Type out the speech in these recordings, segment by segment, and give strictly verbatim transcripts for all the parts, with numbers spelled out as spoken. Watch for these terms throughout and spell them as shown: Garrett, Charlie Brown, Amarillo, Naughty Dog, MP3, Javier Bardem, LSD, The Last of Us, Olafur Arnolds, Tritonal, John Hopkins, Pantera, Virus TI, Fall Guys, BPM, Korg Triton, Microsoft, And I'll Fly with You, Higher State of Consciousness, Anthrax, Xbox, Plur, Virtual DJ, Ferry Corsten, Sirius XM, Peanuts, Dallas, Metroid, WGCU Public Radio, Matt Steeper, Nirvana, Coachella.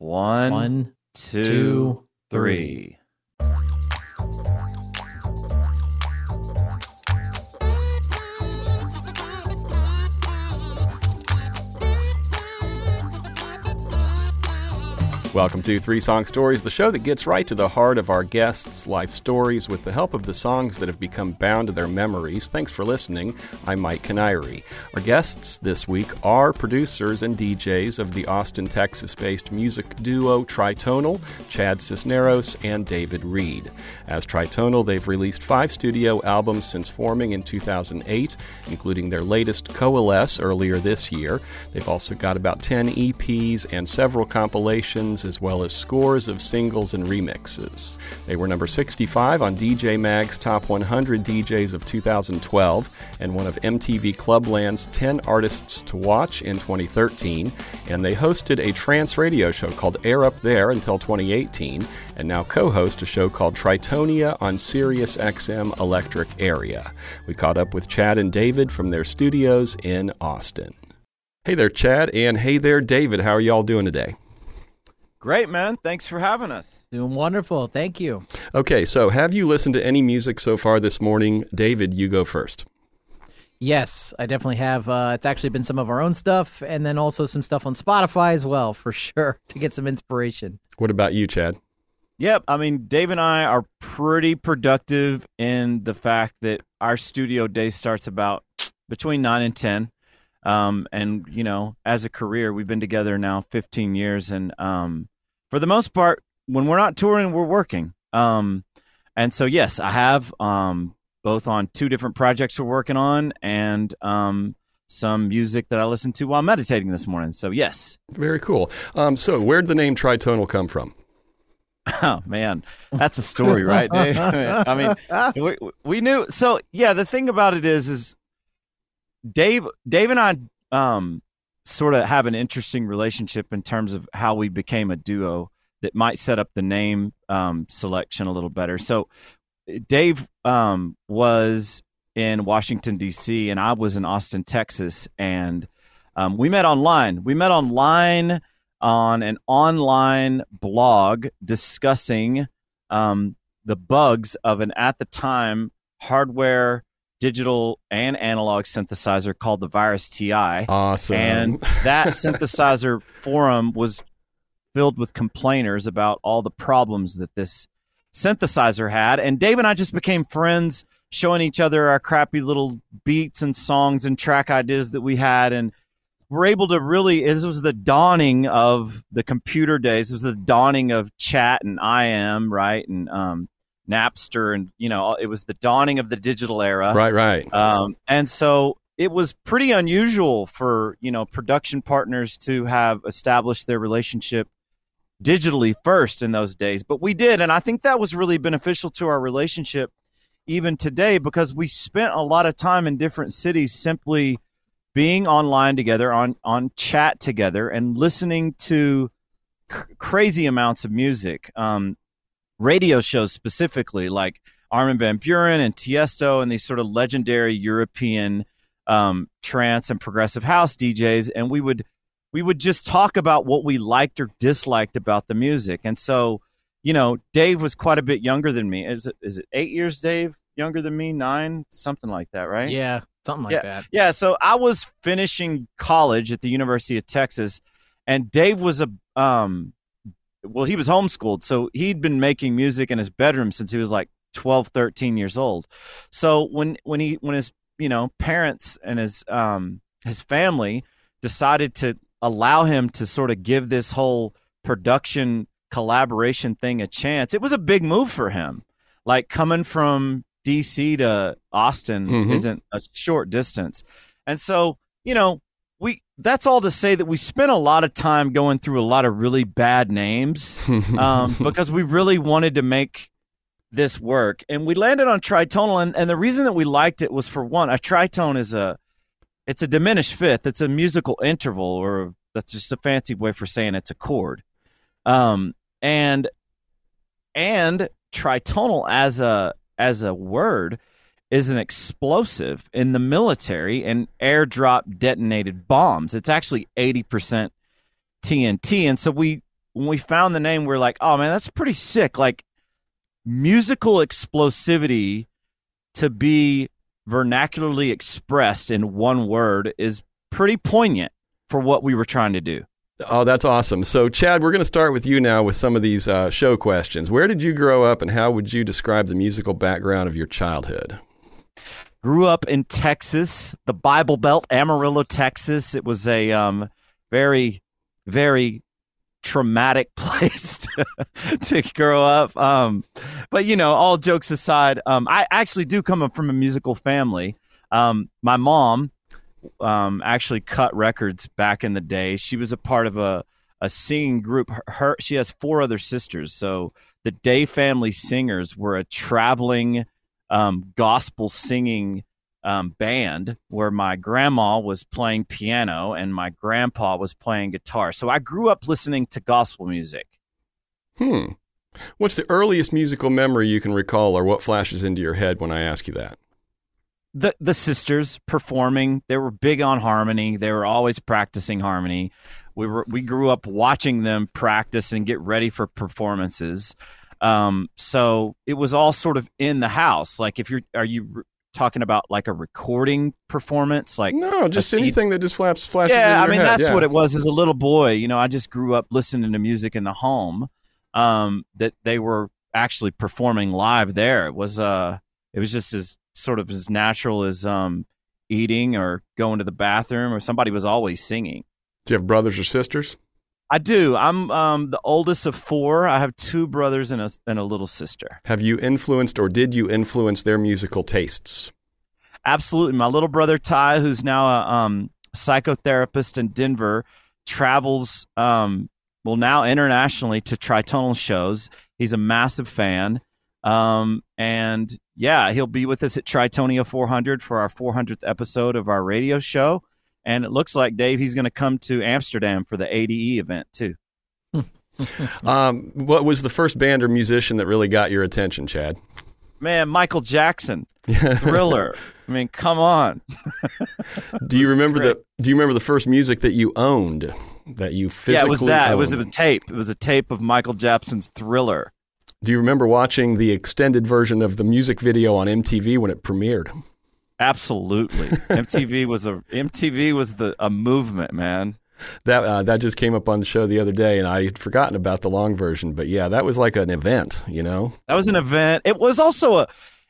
One, One two, two, three. Welcome to Three Song Stories, the show that gets right to the heart of our guests' life stories with the help of the songs that have become bound to their memories. Thanks for listening. I'm Mike Canary. Our guests this week are producers and D Js of the Austin, Texas-based music duo Tritonal, Chad Cisneros and David Reed. As Tritonal, they've released five studio albums since forming in two thousand eight, including their latest Coalesce earlier this year. They've also got about ten E Ps and several compilations, as well as scores of singles and remixes. They were number sixty-five on D J Mag's Top one hundred D Js of two thousand twelve and one of M T V Clubland's ten Artists to Watch in twenty thirteen, and they hosted a trance radio show called Air Up There until twenty eighteen, and now co-host a show called Tritonia on Sirius X M Electric Area. We caught up with Chad and David from their studios in Austin. Hey there, Chad, and hey there, David. How are y'all doing today? Great, man. Thanks for having us. Doing wonderful. Thank you. Okay, so have you listened to any music so far this morning? David, you go first. Yes, I definitely have. Uh, it's actually been some of our own stuff and then also some stuff on Spotify as well, for sure, to get some inspiration. What about you, Chad? Yep. I mean, Dave and I are pretty productive in the fact that our studio day starts about between nine and ten. Um, and, you know, as a career, we've been together now fifteen years. And um, for the most part, when we're not touring, we're working. Um, and so, yes, I have um, both on two different projects we're working on and um, some music that I listened to while meditating this morning. So, yes. Very cool. Um, so where'd the name Tritonal come from? Oh, man, that's a story, right, Dave? I mean, we, we knew. So, yeah, the thing about it is, is. Dave, Dave and I um, sort of have an interesting relationship in terms of how we became a duo that might set up the name um, selection a little better. So Dave um, was in Washington, D C, and I was in Austin, Texas. And um, we met online. We met online on an online blog discussing um, the bugs of an, at the time, hardware digital and analog synthesizer called the Virus T I. Awesome. And that synthesizer forum was filled with complainers about all the problems that this synthesizer had. And Dave and I just became friends, showing each other our crappy little beats and songs and track ideas that we had. And we're able to really, this was the dawning of the computer days. It was the dawning of chat and I M, right? And, um, Napster, and you know, it was the dawning of the digital era, right right um and so it was pretty unusual for, you know, production partners to have established their relationship digitally first in those days, but we did. And I think that was really beneficial to our relationship even today, because we spent a lot of time in different cities simply being online together, on on chat together, and listening to c- crazy amounts of music, um radio shows specifically, like Armin Van Buren and Tiesto and these sort of legendary European um, trance and progressive house D Js. And we would we would just talk about what we liked or disliked about the music. And so, you know, Dave was quite a bit younger than me. Is it, is it eight years, Dave, younger than me? Nine? Something like that, right? Yeah, something like yeah. that. Yeah, so I was finishing college at the University of Texas, and Dave was a... um. Well, he was homeschooled, so he'd been making music in his bedroom since he was like twelve, thirteen years old. So when when he when his, you know, parents and his um his family decided to allow him to sort of give this whole production collaboration thing a chance, it was a big move for him. Like, coming from D C to Austin mm-hmm. isn't a short distance. And so, you know, we that's all to say that we spent a lot of time going through a lot of really bad names um, because we really wanted to make this work. And we landed on Tritonal, and, and the reason that we liked it was, for one, a tritone is a, it's a diminished fifth. It's a musical interval, or that's just a fancy way for saying it's a chord. Um, and, and tritonal as a, as a word is an explosive in the military and airdrop detonated bombs. It's actually eighty percent T N T. And so we when we found the name, we we're like, oh man, that's pretty sick. Like musical explosivity to be vernacularly expressed in one word is pretty poignant for what we were trying to do. Oh, that's awesome. So, Chad, we're going to start with you now with some of these uh, show questions. Where did you grow up, and how would you describe the musical background of your childhood? Grew up in Texas, the Bible Belt, Amarillo, Texas. It was a um, very, very traumatic place to, to grow up. Um, but, you know, all jokes aside, um, I actually do come up from a musical family. Um, my mom... Um, actually cut records back in the day. She was a part of a, a singing group. Her, her she has four other sisters. So the Day Family Singers were a traveling um, gospel singing um, band where my grandma was playing piano and my grandpa was playing guitar. So I grew up listening to gospel music. Hmm. What's the earliest musical memory you can recall, or what flashes into your head when I ask you that? The the sisters performing, they were big on harmony. They were always practicing harmony. We were we grew up watching them practice and get ready for performances. Um, so it was all sort of in the house. Like if you're, are you talking about like a recording performance? Like no, just anything that just flaps flashes. Yeah, I mean that's yeah. what it was as a little boy. You know, I just grew up listening to music in the home. Um, that they were actually performing live there. It was uh, it was just as sort of as natural as um, eating or going to the bathroom, or somebody was always singing. Do you have brothers or sisters? I do. I'm um, the oldest of four. I have two brothers and a, and a little sister. Have you influenced or did you influence their musical tastes? Absolutely. My little brother, Ty, who's now a um, psychotherapist in Denver, travels, um, well, now internationally to Tritonal shows. He's a massive fan. Um, and yeah, he'll be with us at Tritonia four hundred for our four hundredth episode of our radio show. And it looks like, Dave, he's going to come to Amsterdam for the A D E event too. um, what was the first band or musician that really got your attention, Chad? Man, Michael Jackson, Thriller. I mean, come on. do you remember great. the, do you remember the first music that you owned that you physically Yeah, it was that. Owned? It was a tape. It was a tape of Michael Jackson's Thriller. Do you remember watching the extended version of the music video on M T V when it premiered? Absolutely. M T V was a M T V was the a movement, man. That uh, that just came up on the show the other day, and I had forgotten about the long version. But yeah, that was like an event, you know? That was an event. It was also a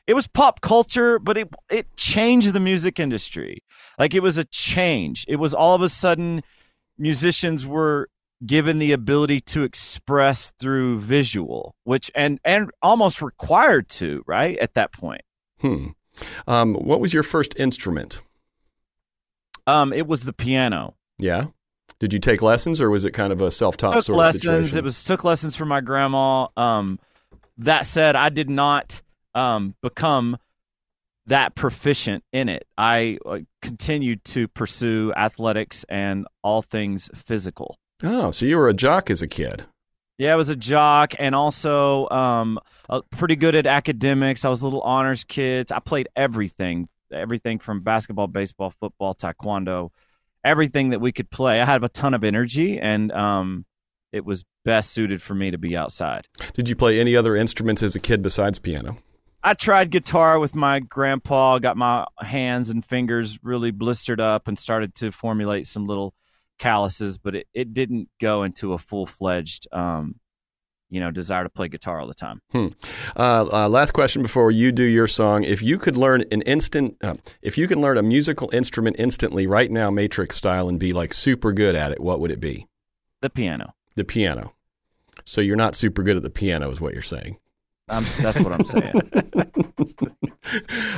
it was pop culture, but it it changed the music industry. Like it was a change. It was all of a sudden musicians were given the ability to express through visual, which and and almost required to, right, at that point. Hmm. Um, what was your first instrument? Um, it was the piano. Yeah. Did you take lessons, or was it kind of a self-taught took sort lessons. of situation? It was took lessons from my grandma. Um, that said, I did not um, become that proficient in it. I uh, continued to pursue athletics and all things physical. Oh, so you were a jock as a kid. Yeah, I was a jock and also um, uh, pretty good at academics. I was a little honors kid. I played everything, everything from basketball, baseball, football, taekwondo, everything that we could play. I had a ton of energy, and um, it was best suited for me to be outside. Did you play any other instruments as a kid besides piano? I tried guitar with my grandpa, got my hands and fingers really blistered up and started to formulate some little calluses, but it, it didn't go into a full-fledged um you know desire to play guitar all the time. hmm. uh, uh last question before you do your song. If you could learn an instant uh, if you can learn a musical instrument instantly right now, Matrix style, and be like super good at it, what would it be? The piano the piano. So you're not super good at the piano is what you're saying. I'm, that's what I'm saying.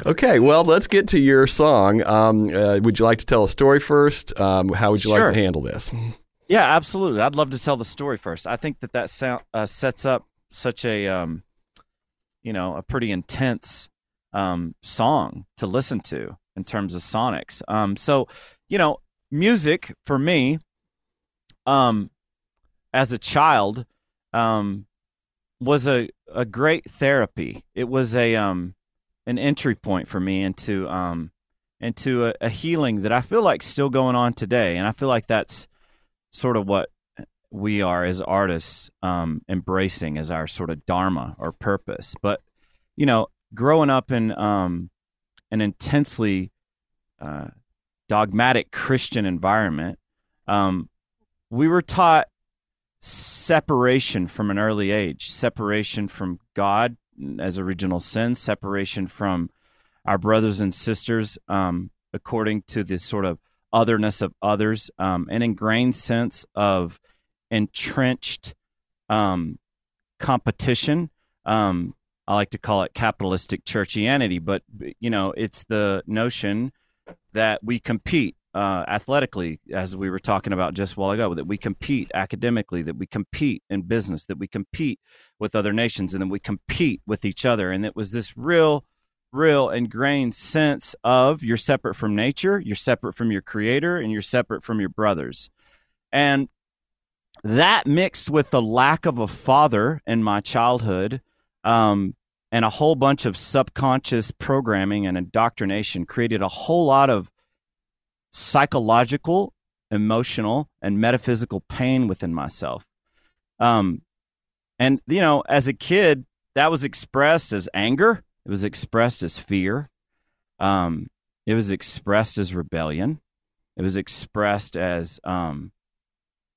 Okay, well, let's get to your song. Um, uh, would you like to tell a story first? Um, how would you sure. like to handle this? Yeah, absolutely. I'd love to tell the story first. I think that that sound, uh, sets up such a, um, you know, a pretty intense um, song to listen to in terms of sonics. Um, so, you know, music for me, um, as a child, um, was a a great therapy. It was a um an entry point for me into um into a, a healing that I feel like still going on today, and I feel like that's sort of what we are as artists um, embracing as our sort of dharma or purpose. But, you know, growing up in um, an intensely uh, dogmatic Christian environment, um, we were taught separation from an early age, separation from God as original sin, separation from our brothers and sisters um, according to this sort of otherness of others, um, an ingrained sense of entrenched um, competition. Um, I like to call it capitalistic churchianity, but, you know, it's the notion that we compete uh, athletically, as we were talking about just a while ago, that we compete academically, that we compete in business, that we compete with other nations, and then we compete with each other. And it was this real real ingrained sense of you're separate from nature, you're separate from your creator, and you're separate from your brothers. And that mixed with the lack of a father in my childhood, um, and a whole bunch of subconscious programming and indoctrination created a whole lot of psychological, emotional, and metaphysical pain within myself. Um, and, you know, as a kid, that was expressed as anger. It was expressed as fear. Um, it was expressed as rebellion. It was expressed as, um,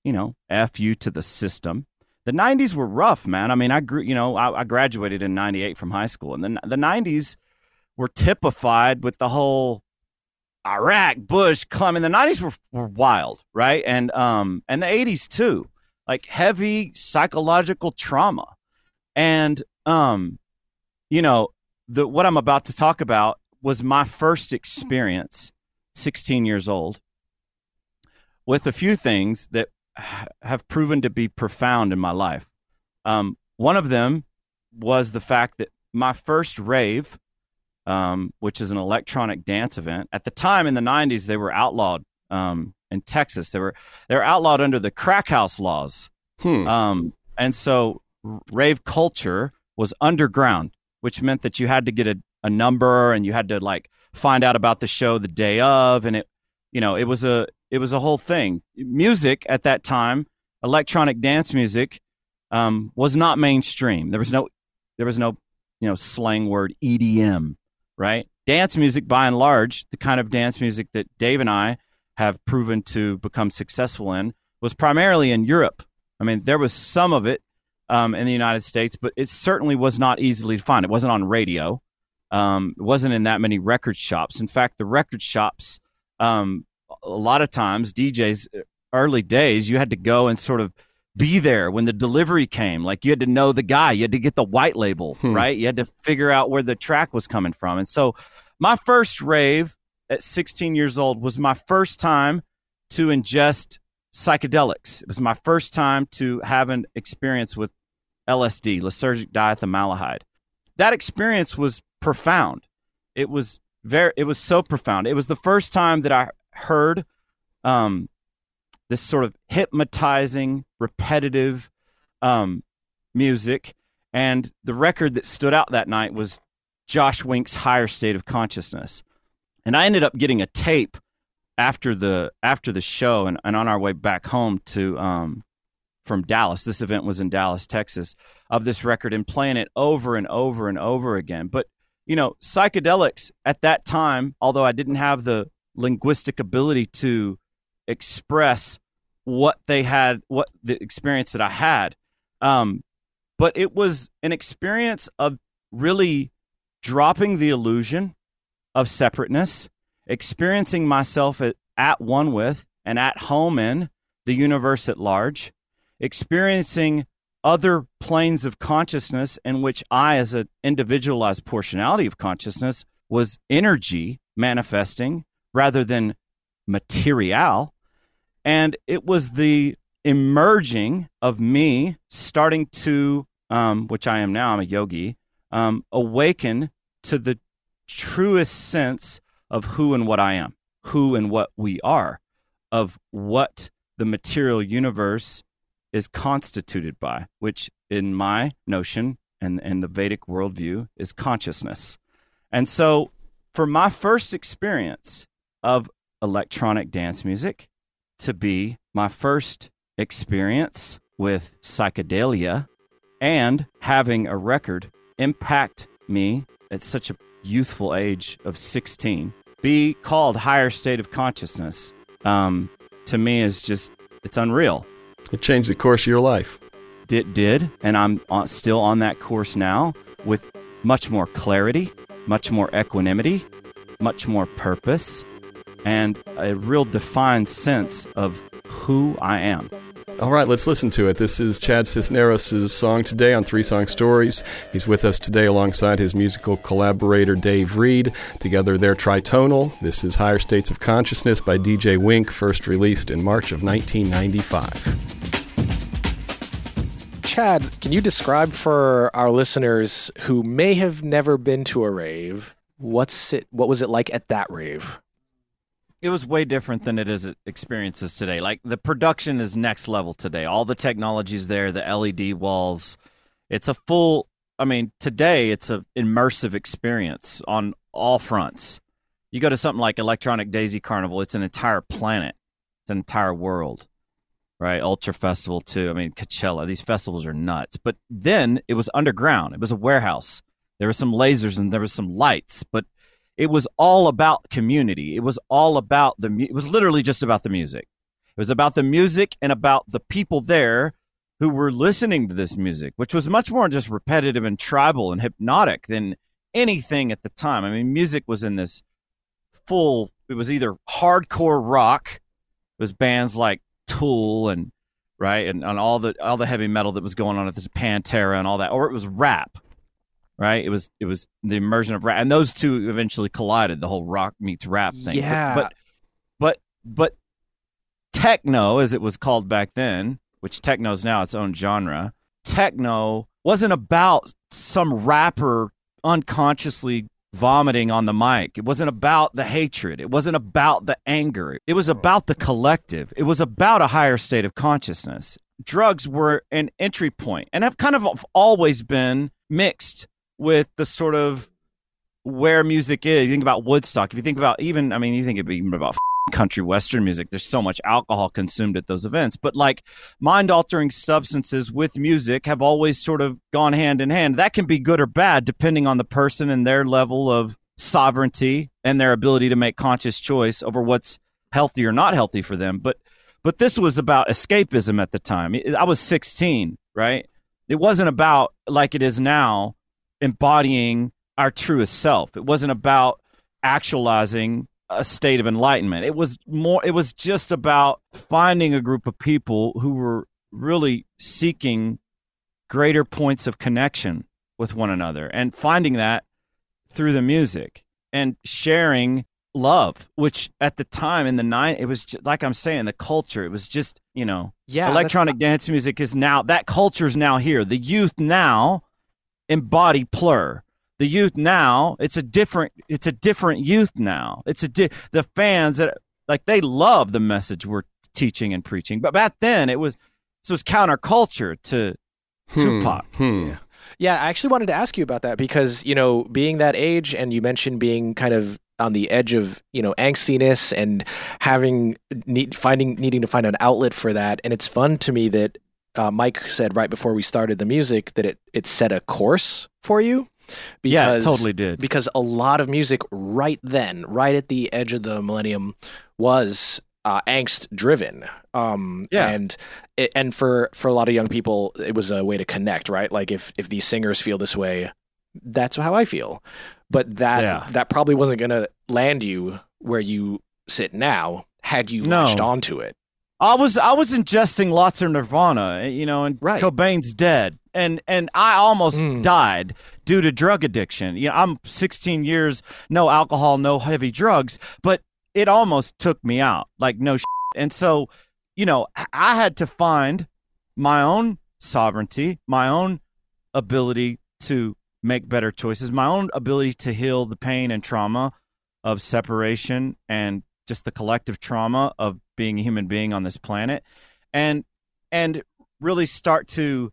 you know, F you to the system. The nineties were rough, man. I mean, I grew, you know, I, I graduated in ninety-eight from high school, and then the nineties were typified with the whole Iraq, Bush, Clinton. The nineties were, were wild, right? And um, and the eighties too, like heavy psychological trauma, and um, you know. The, what I'm about to talk about was my first experience, sixteen years old, with a few things that have proven to be profound in my life. Um, one of them was the fact that my first rave, um, which is an electronic dance event, at the time in the nineties, they were outlawed um, in Texas. They were they were outlawed under the crack house laws. Hmm. Um, and so rave culture was underground, which meant that you had to get a, a number and you had to like find out about the show the day of. And it, you know, it was a, it was a whole thing. Music at that time, electronic dance music, um, was not mainstream. There was no, there was no, you know, slang word E D M, right? Dance music by and large, the kind of dance music that Dave and I have proven to become successful in, was primarily in Europe. I mean, there was some of it Um, in the United States, but it certainly was not easily to find. It wasn't on radio. Um, it wasn't in that many record shops. In fact, the record shops, um, a lot of times, D Js, early days, you had to go and sort of be there when the delivery came. Like you had to know the guy. You had to get the white label, hmm. right? You had to figure out where the track was coming from. And so my first rave at sixteen years old was my first time to ingest psychedelics. It was my first time to have an experience with L S D, lysergic diethylamide. That experience was profound. It was very, it was so profound. It was the first time that I heard um, this sort of hypnotizing, repetitive um, music. And the record that stood out that night was Josh Wink's Higher State of Consciousness. And I ended up getting a tape after the after the show and, and on our way back home to um from Dallas. This event was in Dallas, Texas, of this record, and playing it over and over and over again. But, you know, psychedelics at that time, although I didn't have the linguistic ability to express what they had, what the experience that I had, um, but it was an experience of really dropping the illusion of separateness, experiencing myself at, at one with and at home in the universe at large, experiencing other planes of consciousness in which I, as an individualized portionality of consciousness, was energy manifesting rather than material. And it was the emerging of me starting to, um, which I am now, I'm a yogi, um, awaken to the truest sense of who and what I am, who and what we are, of what the material universe is constituted by, which in my notion and, and the Vedic worldview is consciousness. And so for my first experience of electronic dance music to be my first experience with psychedelia and having a record impact me at such a youthful age of sixteen, be called Higher State of Consciousness, um, to me is just, it's unreal. It changed the course of your life. It did, and I'm still on that course now with much more clarity, much more equanimity, much more purpose, and a real defined sense of who I am. All right, let's listen to it. This is Chad Cisneros' song today on Three Song Stories. He's with us today alongside his musical collaborator, Dave Reed. Together, they're Tritonal. This is Higher States of Consciousness by D J Wink, first released in March of nineteen ninety-five. Chad, can you describe for our listeners who may have never been to a rave, what's it, what was it like at that rave? It was way different than it is experiences today. Like, the production is next level today. All the technology's there, the L E D walls. It's a full, I mean, today it's an immersive experience on all fronts. You go to something like Electronic Daisy Carnival, it's an entire planet, it's an entire world, right? Ultra Festival too. I mean, Coachella, these festivals are nuts. But then it was underground. It was a warehouse. There were some lasers and there were some lights, but it was all about community. It was all about the, it was literally just about the music. It was about the music and about the people there who were listening to this music, which was much more just repetitive and tribal and hypnotic than anything at the time. I mean, music was in this full, it was either hardcore rock, it was bands like Tool and, right, and, and all the all the heavy metal that was going on at this Pantera and all that, or it was rap. Right, it was it was the immersion of rap, and those two eventually collided. The whole rock meets rap thing. Yeah, but but but, but techno, as it was called back then, which techno is now its own genre. Techno wasn't about some rapper unconsciously vomiting on the mic. It wasn't about the hatred. It wasn't about the anger. It was about the collective. It was about a higher state of consciousness. Drugs were an entry point, and I've kind of always been mixed with the sort of where music is. You think about Woodstock. If you think about even, I mean, you think it'd be even about country western music. There's so much alcohol consumed at those events. But like mind-altering substances with music have always sort of gone hand in hand. That can be good or bad depending on the person and their level of sovereignty and their ability to make conscious choice over what's healthy or not healthy for them. But but this was about escapism at the time. I was sixteen, right? It wasn't about, like it is now, embodying our truest self. It wasn't about actualizing a state of enlightenment. It was more, it was just about finding a group of people who were really seeking greater points of connection with one another and finding that through the music and sharing love, which at the time in the nineties, it was just, like I'm saying, the culture, it was just, you know, yeah, electronic dance music is now, that culture's now here. The youth now embody Plur. The youth now, it's a different, it's a different youth now. It's a di- the fans that, like, they love the message we're teaching and preaching. But back then it was, this was counterculture to hmm. Tupac. Hmm. Yeah. yeah, I actually wanted to ask you about that because, you know, being that age and you mentioned being kind of on the edge of, you know, angstiness and having need, finding needing to find an outlet for that. And it's fun to me that uh, Mike said right before we started the music that it it set a course for you. Because, yeah, it totally did. Because a lot of music right then, right at the edge of the millennium, was uh, angst driven. Um, yeah. And and for for a lot of young people, it was a way to connect. Right, like if if these singers feel this way, that's how I feel. But that yeah. that probably wasn't going to land you where you sit now had you no. latched onto it. I was I was ingesting lots of Nirvana, you know, and right. Cobain's dead, and and I almost mm. died due to drug addiction. You know, I'm sixteen years, no alcohol, no heavy drugs, but it almost took me out, like no shit. And so, you know, I had to find my own sovereignty, my own ability to make better choices, my own ability to heal the pain and trauma of separation and just the collective trauma of being a human being on this planet, and and really start to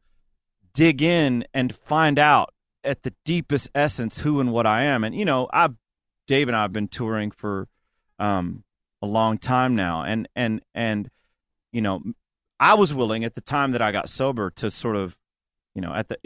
dig in and find out at the deepest essence who and what I am. And, you know, I've Dave and I have been touring for um, a long time now, and and and you know, I was willing at the time that I got sober to sort of, you know, at the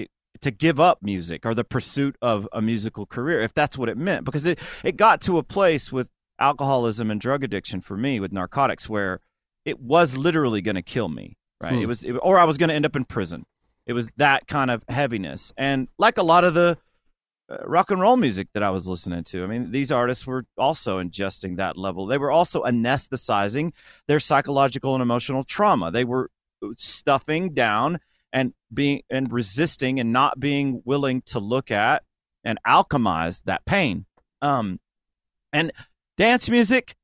to give up music or the pursuit of a musical career, if that's what it meant, because it, it got to a place with alcoholism and drug addiction for me with narcotics where it was literally going to kill me. Right. Hmm. It was, it, or I was going to end up in prison. It was that kind of heaviness. And like a lot of the uh, rock and roll music that I was listening to, I mean, these artists were also ingesting that level. They were also anesthetizing their psychological and emotional trauma. They were stuffing down and being and resisting and not being willing to look at and alchemize that pain. Um, and dance music,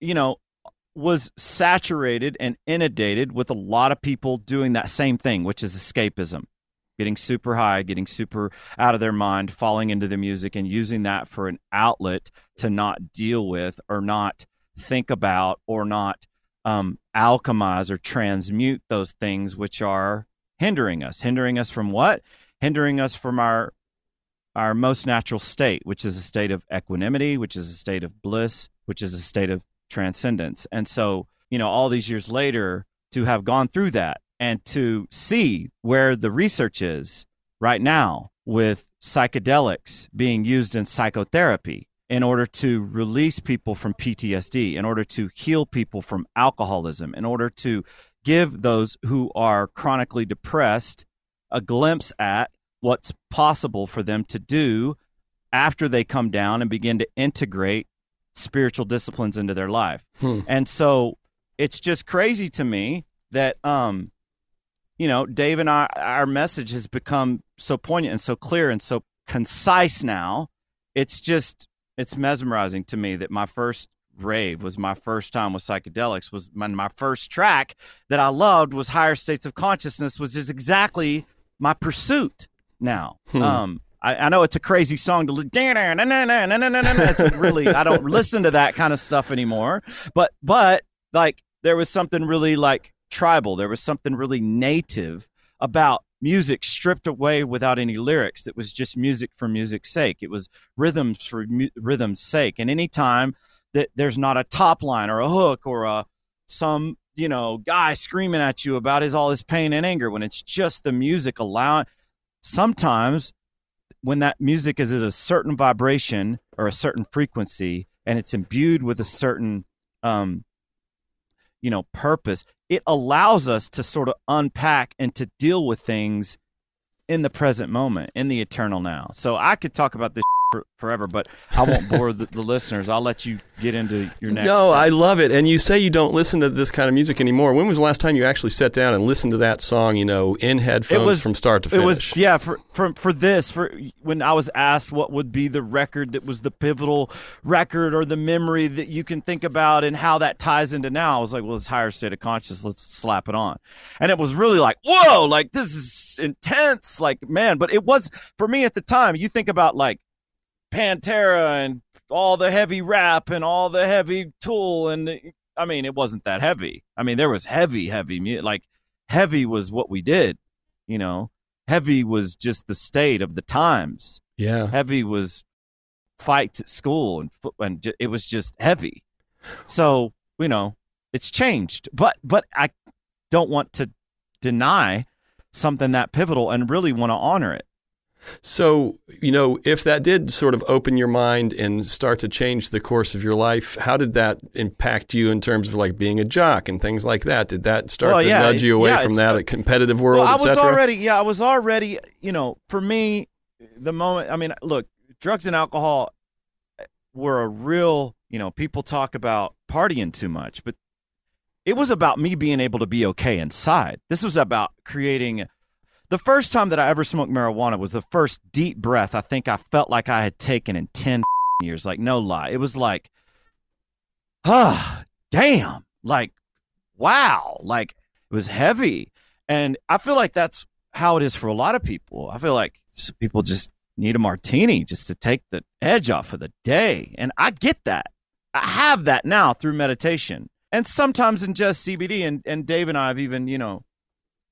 you know, was saturated and inundated with a lot of people doing that same thing, which is escapism, getting super high, getting super out of their mind, falling into the music and using that for an outlet to not deal with or not think about or not um, alchemize or transmute those things which are hindering us. Hindering us from what? Hindering us from our our most natural state, which is a state of equanimity, which is a state of bliss, which is a state of transcendence. And so, you know, all these years later, to have gone through that and to see where the research is right now with psychedelics being used in psychotherapy in order to release people from P T S D, in order to heal people from alcoholism, in order to give those who are chronically depressed a glimpse at what's possible for them to do after they come down and begin to integrate spiritual disciplines into their life. Hmm. And so it's just crazy to me that, um, you know, Dave and I, our message has become so poignant and so clear and so concise now. It's just, it's mesmerizing to me that my first rave was my first time with psychedelics, was my, my first track that I loved was Higher States of Consciousness, which is exactly my pursuit now. Hmm. Um, I, I know it's a crazy song to listen to. Really, I don't listen to that kind of stuff anymore. But, but like, there was something really like tribal. There was something really native about music stripped away without any lyrics. That was just music for music's sake. It was rhythms for mu- rhythm's sake. And any time that there's not a top line or a hook or a some you know guy screaming at you about his all his pain and anger, when it's just the music allowing, sometimes. When that music is at a certain vibration or a certain frequency and it's imbued with a certain, um, you know, purpose, it allows us to sort of unpack and to deal with things in the present moment, in the eternal now. So I could talk about this for, forever, but I won't bore the, the listeners. I'll let you get into your next. No, thing. I love it. And you say you don't listen to this kind of music anymore. When was the last time you actually sat down and listened to that song, you know, in headphones was, from start to finish? It was, yeah, for, for, for this, for when I was asked what would be the record that was the pivotal record or the memory that you can think about and how that ties into now, I was like, well, it's Higher State of Consciousness. Let's slap it on. And it was really like, whoa, like this is intense, like, man. But it was, for me at the time, you think about like, Pantera and all the heavy rap and all the heavy Tool, and I mean it wasn't that heavy. I mean there was heavy heavy music. Like heavy was what we did, you know. Heavy was just the state of the times. Yeah. Heavy was fights at school and and it was just heavy. So, you know, it's changed, but but I don't want to deny something that pivotal and really want to honor it. So, you know, if that did sort of open your mind and start to change the course of your life, how did that impact you in terms of like being a jock and things like that? Did that start well, to yeah, nudge you away yeah, from that a competitive world, well, I et cetera? was already, yeah, I was already, you know, for me, the moment, I mean, look, drugs and alcohol were a real, you know, people talk about partying too much, but it was about me being able to be okay inside. This was about creating. The first time that I ever smoked marijuana was the first deep breath I think I felt like I had taken in ten years. Like, no lie. It was like, ah, oh, damn. Like, wow. Like, it was heavy. And I feel like that's how it is for a lot of people. I feel like some people just need a martini just to take the edge off of the day. And I get that. I have that now through meditation. And sometimes in just C B D. And, and Dave and I have even, you know,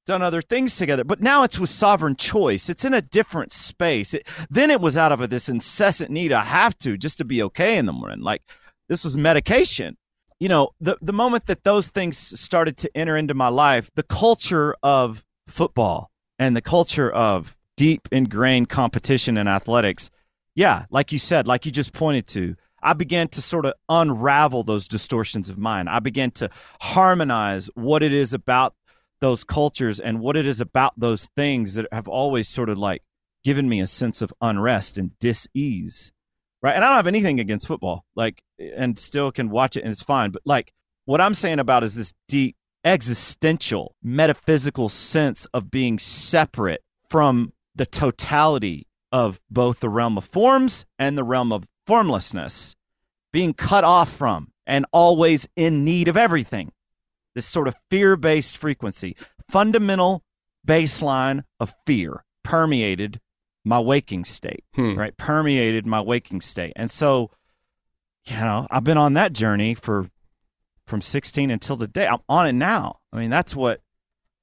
done other things together, but now it's with sovereign choice. It's in a different space. It, then it was out of a, this incessant need I have to just to be okay in the morning. Like this was medication. you know, the, the moment that those things started to enter into my life, the culture of football and the culture of deep ingrained competition in athletics, yeah, like you said, like you just pointed to, I began to sort of unravel those distortions of mine. I began to harmonize what it is about those cultures and what it is about those things that have always sort of like given me a sense of unrest and dis-ease, right? And I don't have anything against football, like, and still can watch it and it's fine. But like what I'm saying about is this deep existential, metaphysical sense of being separate from the totality of both the realm of forms and the realm of formlessness, being cut off from and always in need of everything. This sort of fear-based frequency, fundamental baseline of fear permeated my waking state, hmm. right? Permeated my waking state. And so, you know, I've been on that journey for from sixteen until today. I'm on it now. I mean, that's what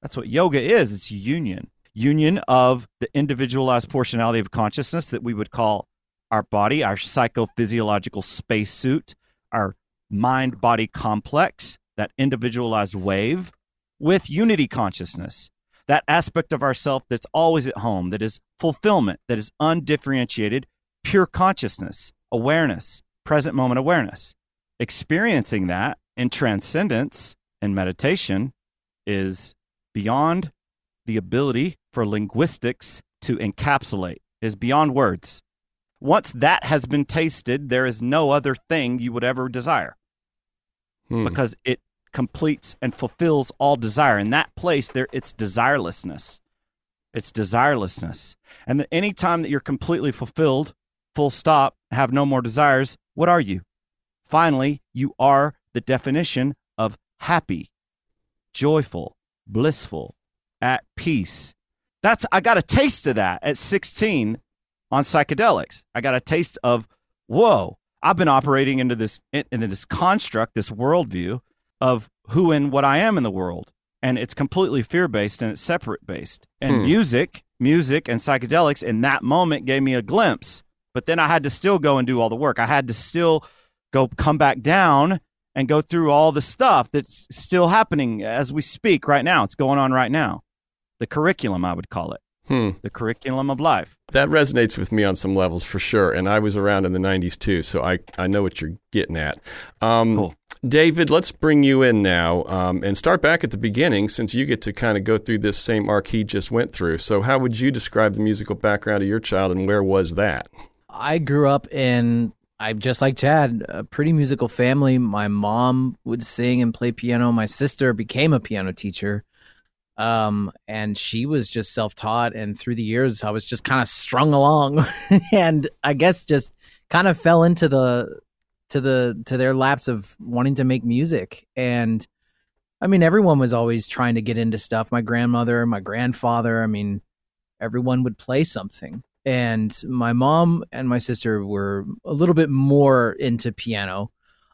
that's what yoga is. It's union. Union of the individualized portionality of consciousness that we would call our body, our psychophysiological spacesuit, our mind-body complex, that individualized wave, with unity consciousness, that aspect of ourself that's always at home, that is fulfillment, that is undifferentiated, pure consciousness, awareness, present moment awareness. Experiencing that in transcendence and meditation is beyond the ability for linguistics to encapsulate, is beyond words. Once that has been tasted, there is no other thing you would ever desire hmm. because it completes and fulfills all desire. In that place, there it's desirelessness. It's desirelessness. And that any time that you're completely fulfilled, full stop, have no more desires, what are you? Finally, you are the definition of happy, joyful, blissful, at peace. That's I got a taste of that at sixteen. On psychedelics, I got a taste of, whoa, I've been operating into this into this construct, this worldview of who and what I am in the world. And it's completely fear-based and it's separate-based. And hmm. music, music and psychedelics in that moment gave me a glimpse. But then I had to still go and do all the work. I had to still go come back down and go through all the stuff that's still happening as we speak right now. It's going on right now. The curriculum, I would call it. Hmm. The curriculum of life. That resonates with me on some levels for sure. And I was around in the nineties too, so I, I know what you're getting at. Um, cool. David, let's bring you in now um, and start back at the beginning since you get to kind of go through this same arc he just went through. So how would you describe the musical background of your child and where was that? I grew up in, I'm just like Chad, a pretty musical family. My mom would sing and play piano. My sister became a piano teacher. Um, and she was just self-taught, and through the years, I was just kind of strung along, and I guess just kind of fell into the to the to their laps of wanting to make music. And I mean, everyone was always trying to get into stuff. My grandmother, my grandfather, I mean, everyone would play something. And my mom and my sister were a little bit more into piano,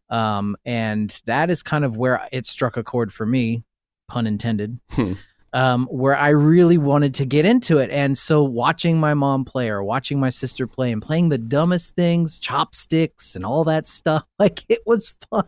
um, and that is kind of where it struck a chord for me, pun intended. Hmm. Um, where I really wanted to get into it. And so watching my mom play or watching my sister play and playing the dumbest things, chopsticks and all that stuff, like it was fun,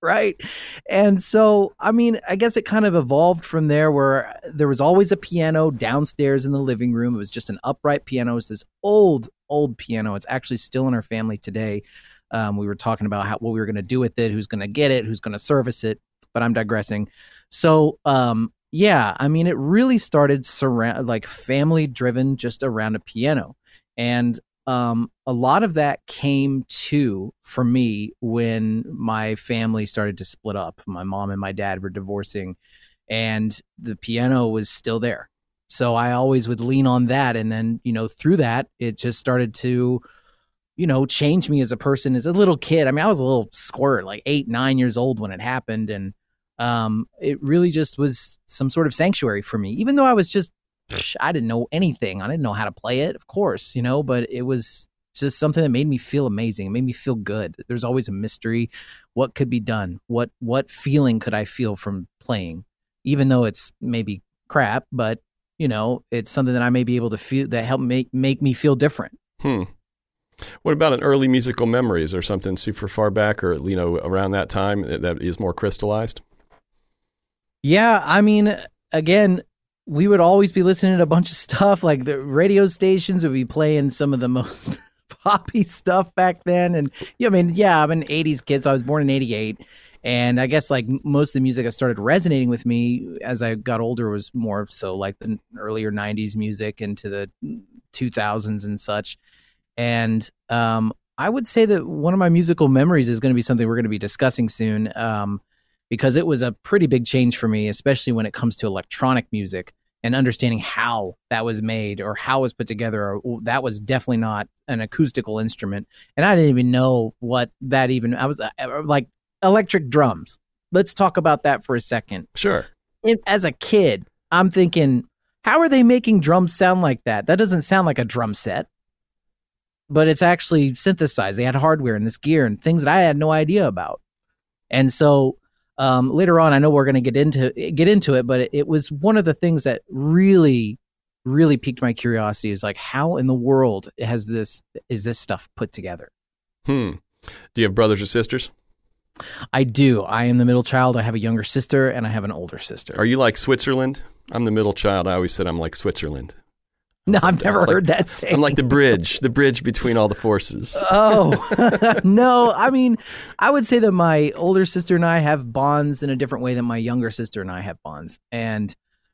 right? And so, I mean, I guess it kind of evolved from there where there was always a piano downstairs in the living room. It was just an upright piano. It was this old, old piano. It's actually still in our family today. Um, we were talking about how, what we were going to do with it, who's going to get it, who's going to service it, but I'm digressing. So, um, yeah, I mean, it really started surround like family driven just around a piano. And um, a lot of that came to for me when my family started to split up. My mom and my dad were divorcing and the piano was still there. So I always would lean on that. And then, you know, through that, it just started to, you know, change me as a person, as a little kid. I mean, I was a little squirt, like eight, nine years old when it happened. And Um, it really just was some sort of sanctuary for me, even though I was just, psh, I didn't know anything. I didn't know how to play it, of course, you know, but it was just something that made me feel amazing. It made me feel good. There's always a mystery. What could be done? What, what feeling could I feel from playing? Even though it's maybe crap, but you know, it's something that I may be able to feel that helped make, make me feel different. Hmm. What about an early musical memory? Is there something super far back, or, you know, around that time that is more crystallized? Yeah, I mean, again, we would always be listening to a bunch of stuff. Like the radio stations would be playing some of the most poppy stuff back then. And yeah, I mean, yeah, I'm an eighties kid, so I was born in eighty-eight. And I guess like most of the music that started resonating with me as I got older was more so like the earlier nineties music into the two thousands and such. And um, I would say that one of my musical memories is going to be something we're going to be discussing soon, um, because it was a pretty big change for me, especially when it comes to electronic music and understanding how that was made or how it was put together. Or, that was definitely not an acoustical instrument. And I didn't even know what that even, I was uh, like electric drums. Let's talk about that for a second. Sure. It, as a kid, I'm thinking, how are they making drums sound like that? That doesn't sound like a drum set. But it's actually synthesized. They had hardware in this gear and things that I had no idea about. And so um, later on, I know we're going to get into get into it, but it, it was one of the things that really, really piqued my curiosity is like, how in the world has this is this stuff put together? Hmm. Do you have brothers or sisters? I do. I am the middle child. I have a younger sister and I have an older sister. Are you like Switzerland? I'm the middle child. I always said I'm like Switzerland. No, I've never heard like, that saying. I'm like the bridge, the bridge between all the forces. Oh, no. I mean, I would say that my older sister and I have bonds in a different way than my younger sister and I have bonds. And,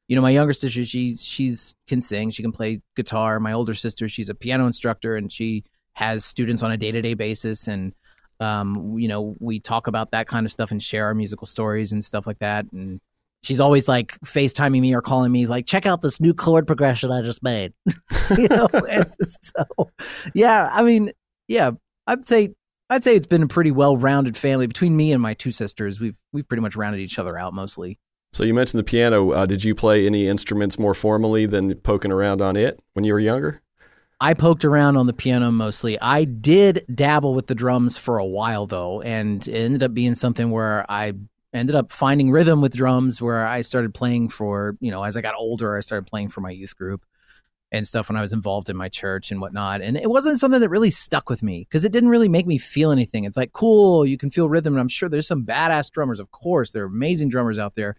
you know, my younger sister, she she's, can sing. She can play guitar. My older sister, she's a piano instructor, and she has students on a day-to-day basis. And, um, you know, we talk about that kind of stuff and share our musical stories and stuff like that. And she's always like FaceTiming me or calling me like, check out this new chord progression I just made. You know, and so yeah, I mean, yeah, I'd say I'd say it's been a pretty well-rounded family between me and my two sisters. We've we've pretty much rounded each other out mostly. So you mentioned the piano. Uh, did you play any instruments more formally than poking around on it when you were younger? I poked around on the piano mostly. I did dabble with the drums for a while though, and it ended up being something where I ended up finding rhythm with drums, where I started playing for, you know, as I got older, I started playing for my youth group and stuff when I was involved in my church and whatnot. And it wasn't something that really stuck with me because it didn't really make me feel anything. It's like, cool, you can feel rhythm. And I'm sure there's some badass drummers. Of course, there are amazing drummers out there.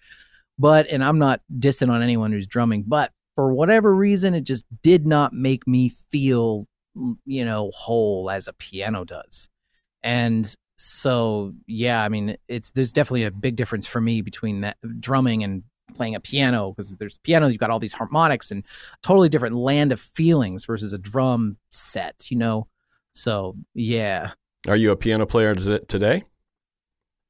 But, and I'm not dissing on anyone who's drumming, but for whatever reason, it just did not make me feel, you know, whole as a piano does. And so, yeah, I mean, it's there's definitely a big difference for me between that drumming and playing a piano, because there's piano, you've got all these harmonics and totally different land of feelings versus a drum set, you know? So, yeah. Are you a piano player today?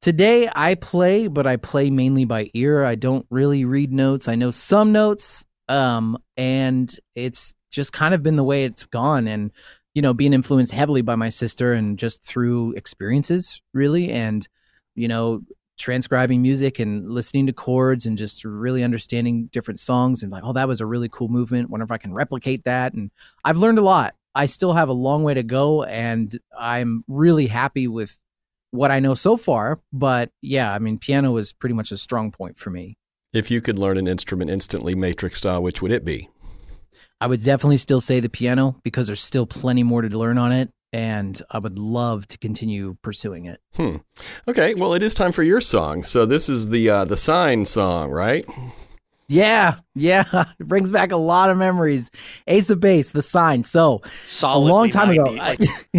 Today I play, but I play mainly by ear. I don't really read notes. I know some notes, um, and it's just kind of been the way it's gone. And you know, being influenced heavily by my sister and just through experiences, really, and, you know, transcribing music and listening to chords and just really understanding different songs and like, oh, that was a really cool movement. Wonder if I can replicate that. And I've learned a lot. I still have a long way to go, and I'm really happy with what I know so far. But yeah, I mean, piano was pretty much a strong point for me. If you could learn an instrument instantly, Matrix style, which would it be? I would definitely still say the piano, because there's still plenty more to learn on it, and I would love to continue pursuing it. Hmm. Okay, well, it is time for your song. So this is the uh, the Sign song, right? Yeah, yeah. It brings back a lot of memories. Ace of Base, The Sign. So solidly a long time ago. I,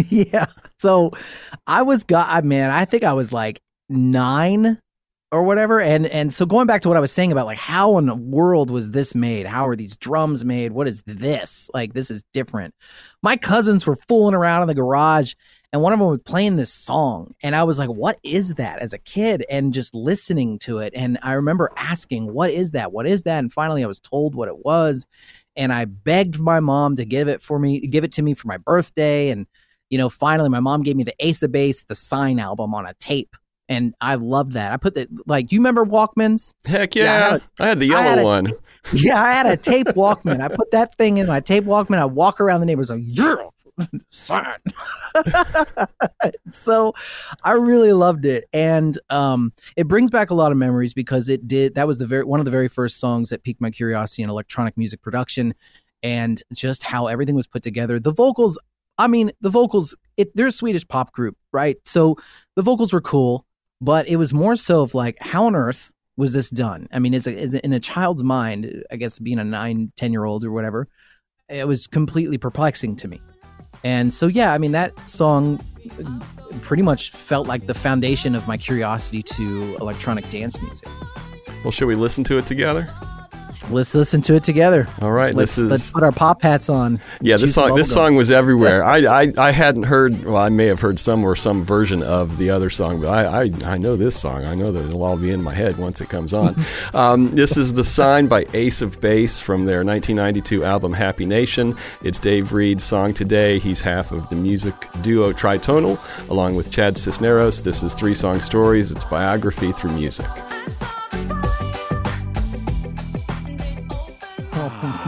yeah. So I was, God, man, I think I was like nine or whatever. And and so going back to what I was saying about like, how in the world was this made? How are these drums made? What is this? Like, this is different. My cousins were fooling around in the garage, and one of them was playing this song. And I was like, what is that, as a kid? And just listening to it. And I remember asking, what is that? What is that? And finally I was told what it was. And I begged my mom to give it for me, give it to me for my birthday. And, you know, finally my mom gave me the Ace of Base, The Sign album on a tape. And I loved that. I put that, like, you remember Walkmans? Heck yeah. yeah I, had a, I had the yellow had a, one. Yeah, I had a tape Walkman. I put that thing in my tape Walkman. I walk around the neighbors like, yeah, Sign. So I really loved it. And um, it brings back a lot of memories, because it did, that was the very one of the very first songs that piqued my curiosity in electronic music production and just how everything was put together. The vocals, I mean, the vocals, it, they're a Swedish pop group, right? So the vocals were cool, but it was more so of like, how on earth was this done? I mean, it's, a, it's in a child's mind, I guess, being a nine, ten-year-old or whatever, it was completely perplexing to me. And so, yeah, I mean, that song pretty much felt like the foundation of my curiosity to electronic dance music. Well, should we listen to it together? Let's listen to it together. All right, let's, this is... let's put our pop hats on. Yeah, this song this song was everywhere. Yeah. I, I I hadn't heard. Well, I may have heard some or some version of the other song, but I I, I know this song. I know that it'll all be in my head once it comes on. um, this is The Sign by Ace of Base from their nineteen ninety-two album Happy Nation. It's Dave Reed's song today. He's half of the music duo Tritonal, along with Chad Cisneros. This is Three Song Stories. It's biography through music.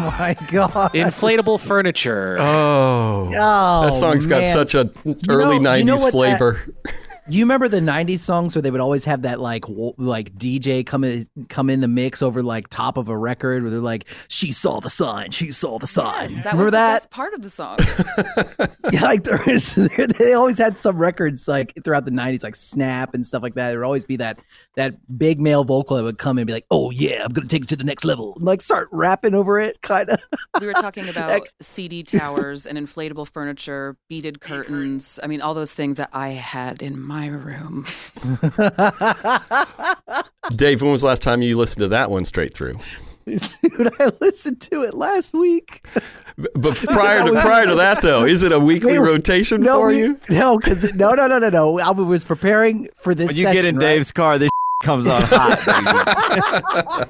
Oh my God. Inflatable furniture. Oh. Oh, that song's man. got such an early you know, nineties you know flavor. That, you remember the nineties songs where they would always have that like like D J come in, come in the mix over like top of a record where they're like, she saw the sign, she saw the sign. Yes, that remember was the that? best part of the song. Yeah, like there is, they always had some records like throughout the nineties, like Snap and stuff like that. There would always be that that big male vocal that would come in and be like, oh yeah, I'm going to take it to the next level. And like start rapping over it, kind of. We were talking about like, C D towers and inflatable furniture, beaded curtains. I mean, all those things that I had in my room. Dave, when was the last time you listened to that one straight through? Dude, I listened to it last week. But prior to prior to that, though, is it a weekly Wait, rotation no, for we, you? No, because no, no, no, no, no. I was preparing for this. When you session, get in right? Dave's car, this comes on hot.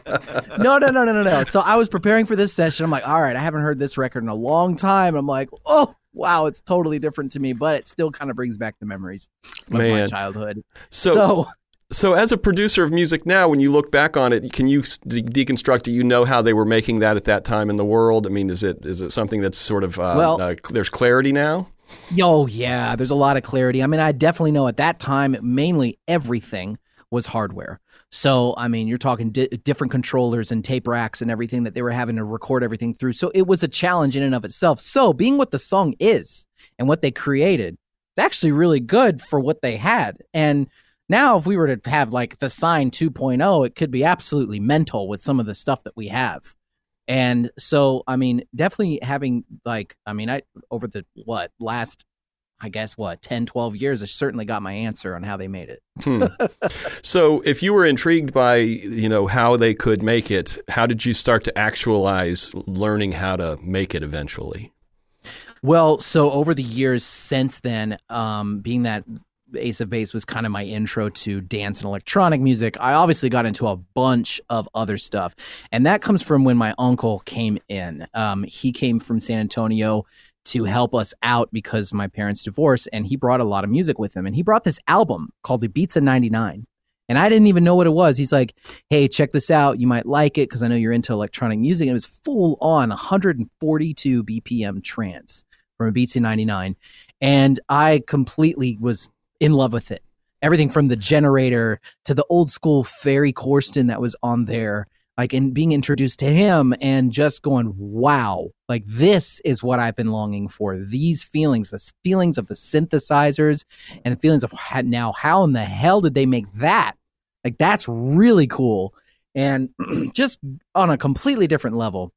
no, no, no, no, no, no. So I was preparing for this session. I'm like, all right, I haven't heard this record in a long time. I'm like, oh. Wow, it's totally different to me, but it still kind of brings back the memories of Man. my childhood. So, so, so as a producer of music now, when you look back on it, can you de- deconstruct? Do you know how they were making that at that time in the world? I mean, is it is it something that's sort of uh, well, uh, there's clarity now? Oh yeah, there's a lot of clarity. I mean, I definitely know at that time, mainly everything was hardware. So, I mean, you're talking di- different controllers and tape racks and everything that they were having to record everything through. So it was a challenge in and of itself. So being what the song is and what they created, it's actually really good for what they had. And now if we were to have like The Sign two point oh, it could be absolutely mental with some of the stuff that we have. And so, I mean, definitely having like, I mean, I over the what last I guess, what, ten, twelve years, I certainly got my answer on how they made it. hmm. So if you were intrigued by, you know, how they could make it, how did you start to actualize learning how to make it eventually? Well, so over the years since then, um, being that Ace of Base was kind of my intro to dance and electronic music, I obviously got into a bunch of other stuff. And that comes from when my uncle came in. Um, he came from San Antonio to help us out because my parents divorced, and he brought a lot of music with him. And he brought this album called The Beats of ninety-nine. And I didn't even know what it was. He's like, hey, check this out. You might like it because I know you're into electronic music. And it was full on one forty-two B P M trance from Beats of ninety-nine. And I completely was in love with it. Everything from the generator to the old school Ferry Corsten that was on there. Like, and being introduced to him and just going, wow, like this is what I've been longing for. These feelings, the feelings of the synthesizers and the feelings of how, now, how in the hell did they make that? Like, that's really cool. And just on a completely different level.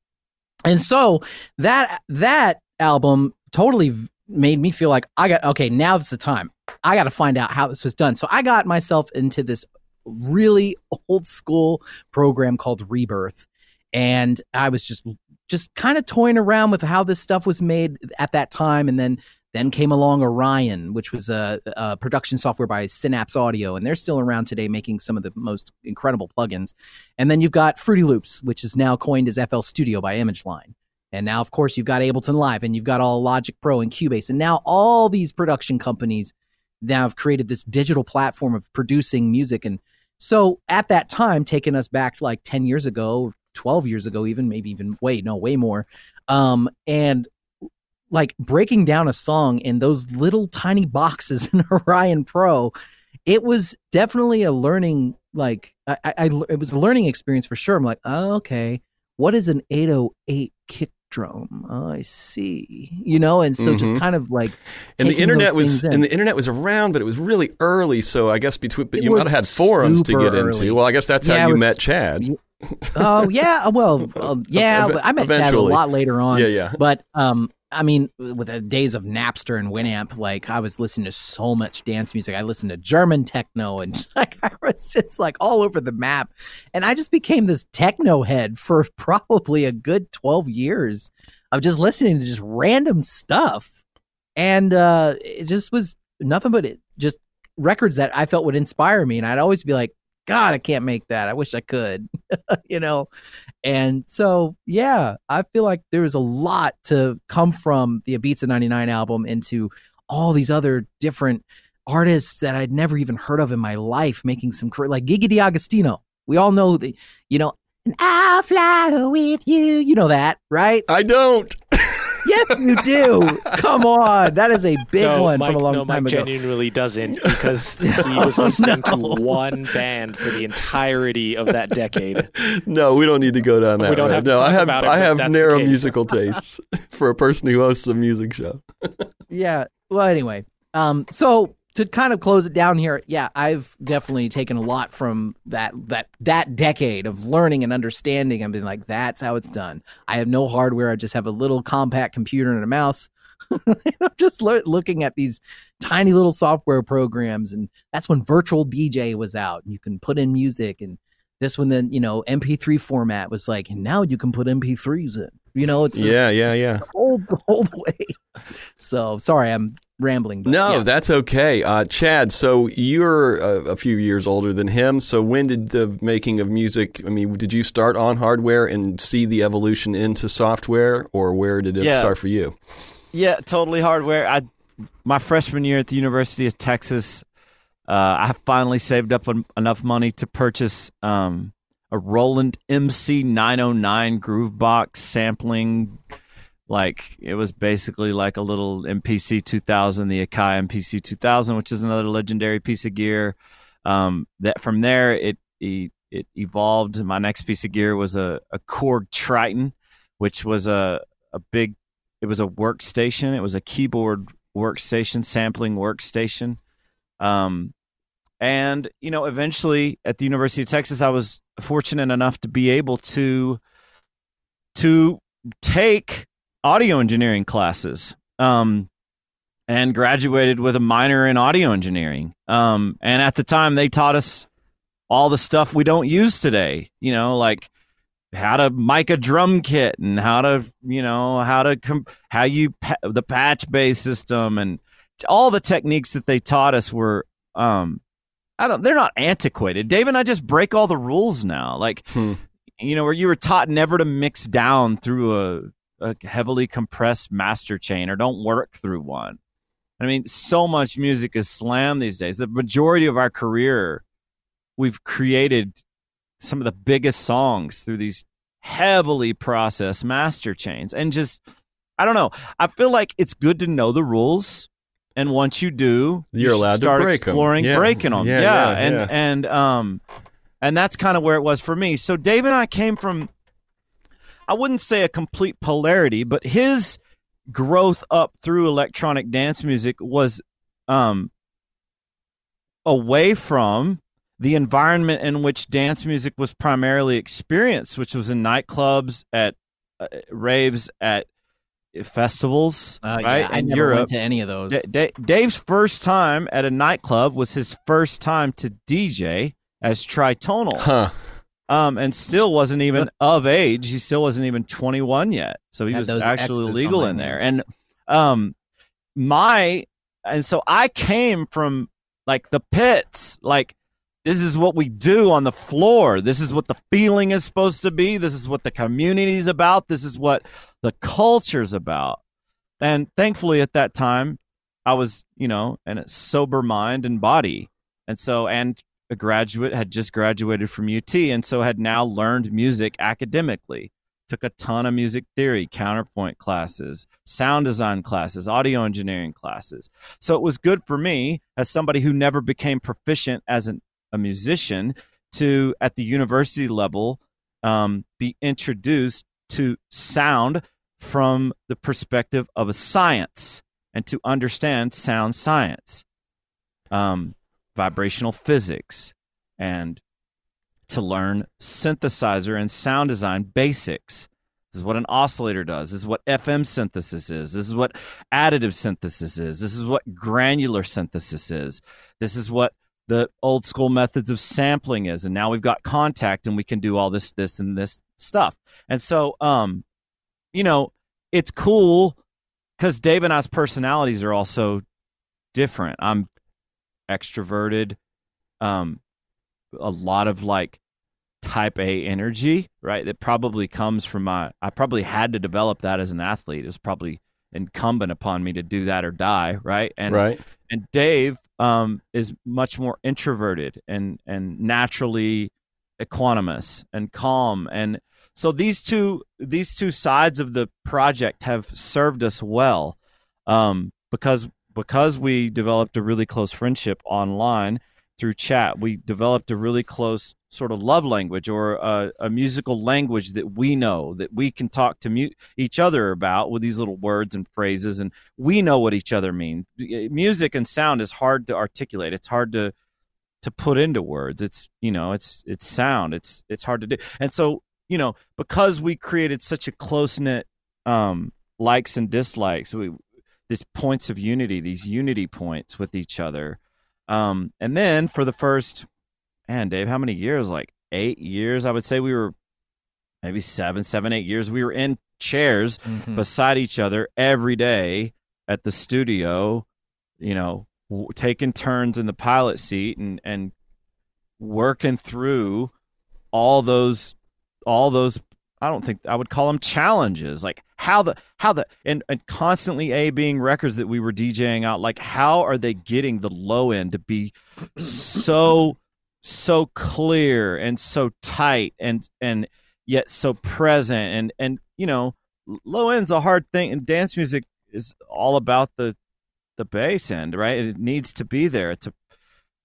And so that, that album totally made me feel like I got, okay, now's the time. I got to find out how this was done. So I got myself into this really old school program called Rebirth, and I was just just kind of toying around with how this stuff was made at that time. And then then came along Orion, which was a, a production software by Synapse Audio, and they're still around today making some of the most incredible plugins. And then you've got Fruity Loops, which is now coined as F L Studio by ImageLine. And now of course you've got Ableton Live, and you've got all Logic Pro and Cubase, and now all these production companies now have created this digital platform of producing music. And so at that time, taking us back like ten years ago, twelve years ago, even maybe even way, no, way more. Um, and like breaking down a song in those little tiny boxes in Orion Pro, it was definitely a learning, like I, I, it was a learning experience for sure. I'm like, oh, okay, what is an eight oh eight kick spectrum. Oh, I see. You know, and so mm-hmm. just kind of like. And the internet was in. and the internet was around, but it was really early. So I guess between, but it you might have had forums to get into. Early. Well, I guess that's yeah, how you was, met Chad. Oh yeah, well uh, yeah, I met Eventually. Chad a lot later on. Yeah, yeah. But um, I mean, with the days of Napster and Winamp, like I was listening to so much dance music. I listened to German techno, and like I was just like all over the map. And I just became this techno head for probably a good twelve years of just listening to just random stuff, and uh, it just was nothing but it, just records that I felt would inspire me, and I'd always be like, God, I can't make that. I wish I could, you know? And so, yeah, I feel like there was a lot to come from the Ibiza ninety-nine album into all these other different artists that I'd never even heard of in my life, making some career, like Gigi D'Agostino. We all know the, you know, and I'll fly with you. You know that, right? I don't. Yes, you do. Come on. That is a big no, one Mike, from a long no, time Mike ago. No, Mike genuinely doesn't, because he was listening no. to one band for the entirety of that decade. No, we don't need to go down that we don't road. Have to no, talk I have, about it, I have narrow musical tastes for a person who hosts a music show. Yeah. Well, anyway, um, so to kind of close it down here, yeah, I've definitely taken a lot from that that that decade of learning and understanding. I've been like, that's how it's done. I have no hardware. I just have a little compact computer and a mouse. And I'm just lo- looking at these tiny little software programs. And that's when Virtual D J was out. And you can put in music. And this one, then, you know, M P three format was like, and now you can put M P threes in. You know, it's just yeah, yeah, yeah. The whole, the whole way. So, sorry, I'm rambling. But no, yeah. That's okay. Uh, Chad, so you're a, a few years older than him. So when did the making of music, I mean, did you start on hardware and see the evolution into software, or where did it yeah. start for you? Yeah, totally hardware. I, my freshman year at the University of Texas, uh, I finally saved up en- enough money to purchase um, a Roland M C nine oh nine Groovebox sampling. Like, it was basically like a little M P C two thousand, the Akai M P C two thousand, which is another legendary piece of gear. Um, that from there, it, it it evolved. My next piece of gear was a, a Korg Triton, which was a, a big, it was a workstation. It was a keyboard workstation, sampling workstation. Um, and, you know, eventually at the University of Texas, I was fortunate enough to be able to to take audio engineering classes, um, and graduated with a minor in audio engineering. Um, and at the time, they taught us all the stuff we don't use today, you know, like how to mic a drum kit, and how to, you know, how to, comp- how you, pa- the patch bass system, and all the techniques that they taught us were, um, I don't, they're not antiquated. Dave and I just break all the rules now. Like, hmm. you know, where you were taught never to mix down through a, a heavily compressed master chain, or don't work through one. I mean, so much music is slam these days. The majority of our career, we've created some of the biggest songs through these heavily processed master chains. And just, I don't know. I feel like it's good to know the rules. And once you do, you're you allowed start to break exploring them. Yeah. breaking them. Yeah. yeah, yeah and, yeah. and, um, and that's kind of where it was for me. So Dave and I came from, I wouldn't say a complete polarity, but his growth up through electronic dance music was um, away from the environment in which dance music was primarily experienced, which was in nightclubs, at uh, raves, at festivals. Uh, right? Yeah, I in never Europe. went to any of those. D- D- Dave's first time at a nightclub was his first time to D J as Tritonal. Huh. Um, and still wasn't even of age. He still wasn't even twenty-one yet. So he yeah, was actually legal in there. And, um, my, and so I came from like the pits, like, this is what we do on the floor. This is what the feeling is supposed to be. This is what the community is about. This is what the culture's about. And thankfully at that time I was, you know, in a sober mind and body. And so, and, a graduate, had just graduated from U T, and so had now learned music academically, took a ton of music theory, counterpoint classes, sound design classes, audio engineering classes. So it was good for me as somebody who never became proficient as an, a musician to, at the university level, um, be introduced to sound from the perspective of a science and to understand sound science, um, vibrational physics, and to learn synthesizer and sound design basics. This is what an oscillator does. This is what F M synthesis is. This is what additive synthesis is. This is what granular synthesis is. This is what the old school methods of sampling is. And now we've got contact and we can do all this, this, and this stuff. And so, um, you know, it's cool because Dave and I's personalities are also different. I'm extroverted, um, a lot of like type A energy, right? That probably comes from my, I probably had to develop that as an athlete. It was probably incumbent upon me to do that or die, right? And right. and Dave um, is much more introverted and and naturally equanimous and calm, and so these two these two sides of the project have served us well, um, because because we developed a really close friendship online through chat. We developed a really close sort of love language, or a, a musical language that we know, that we can talk to mu- each other about with these little words and phrases, and we know what each other mean. Music and sound is hard to articulate. It's hard to to put into words. It's, you know, it's it's sound. It's it's hard to do. And so, you know, because we created such a close-knit um, likes and dislikes, we these points of unity, these unity points with each other. Um, and then for the first, man, Dave, how many years? Like eight years, I would say we were maybe seven, seven, eight years. We were in chairs mm-hmm. beside each other every day at the studio, you know, w- taking turns in the pilot seat and, and working through all those, all those, I don't think I would call them challenges. Like how the, how the, and, and constantly A being records that we were DJing out. Like how are they getting the low end to be so so clear and so tight and and yet so present, and and you know, low end's a hard thing, and dance music is all about the the bass end, right? It needs to be there. It's a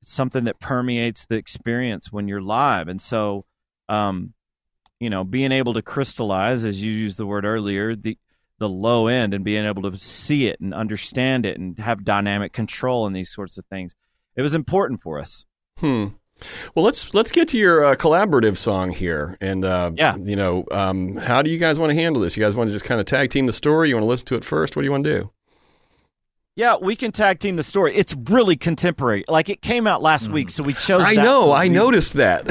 it's something that permeates the experience when you're live. And so um you know, being able to crystallize, as you used the word earlier, the the low end, and being able to see it and understand it and have dynamic control and these sorts of things, it was important for us. hmm Well, let's let's get to your uh, collaborative song here, and uh, yeah, you know, um, how do you guys want to handle this? You guys want to just kind of tag team the story? You want to listen to it first? What do you want to do? Yeah, we can tag team the story. It's really contemporary. Like it came out last mm. week, so we chose. I that know, I noticed that.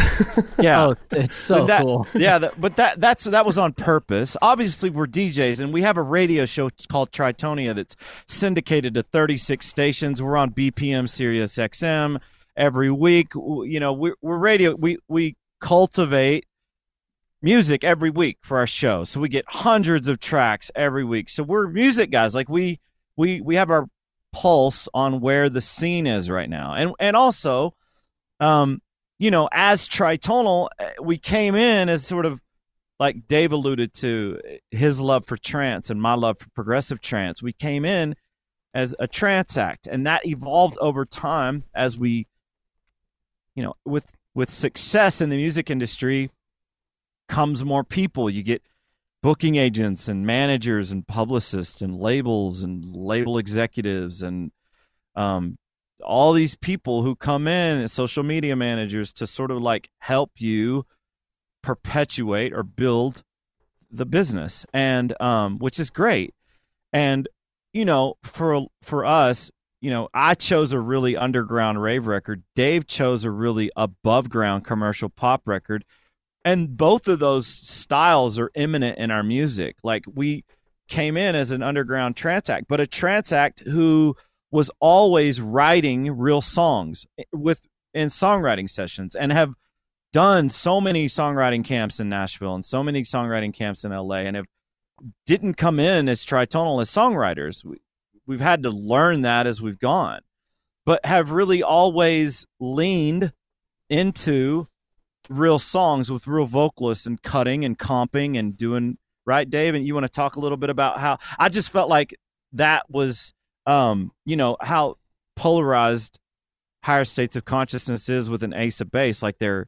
Yeah, oh, it's so that, cool. Yeah, that, but that that's that was on purpose. Obviously, we're D Js, and we have a radio show called Tritonia that's syndicated to thirty-six stations. We're on B P M Sirius X M. Every week, you know, we're, we're radio. We we cultivate music every week for our show, so we get hundreds of tracks every week. So we're music guys. Like we we we have our pulse on where the scene is right now, and and also, um, you know, as Tritonal, we came in as sort of like Dave alluded to, his love for trance and my love for progressive trance. We came in as a trance act, and that evolved over time as we. You know, with with success in the music industry comes more people. You get booking agents and managers and publicists and labels and label executives and um, all these people who come in, and social media managers, to sort of like help you perpetuate or build the business, and um, which is great. And you know, for for us. You know, I chose a really underground rave record. Dave chose a really above ground commercial pop record. And both of those styles are imminent in our music. Like we came in as an underground trance act, but a trance act who was always writing real songs with in songwriting sessions, and have done so many songwriting camps in Nashville and so many songwriting camps in L A, and have didn't come in as Tritonal as songwriters. We, We've had to learn that as we've gone, but have really always leaned into real songs with real vocalists and cutting and comping and doing, right, Dave? And you want to talk a little bit about how I just felt like that was, um, you know, how polarized Higher States of Consciousness is with an Ace of Base. Like they're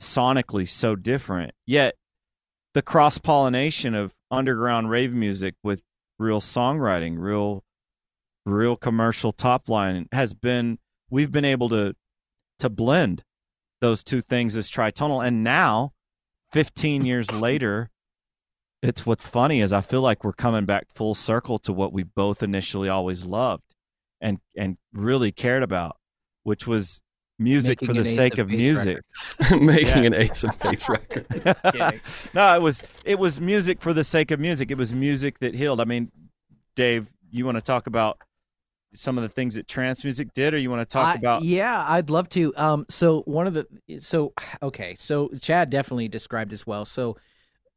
sonically so different, yet the cross-pollination of underground rave music with real songwriting, real real commercial top line has been, we've been able to to blend those two things as Tritonal. And now fifteen years later, it's what's funny is I feel like we're coming back full circle to what we both initially always loved and and really cared about, which was music for the sake of music. Making an Ace of Base record. No, it was it was music for the sake of music. It was music that healed. I mean, Dave, you want to talk about some of the things that trance music did, or you want to talk I, about? Yeah, I'd love to. Um, so one of the, so, okay. So Chad definitely described as well. So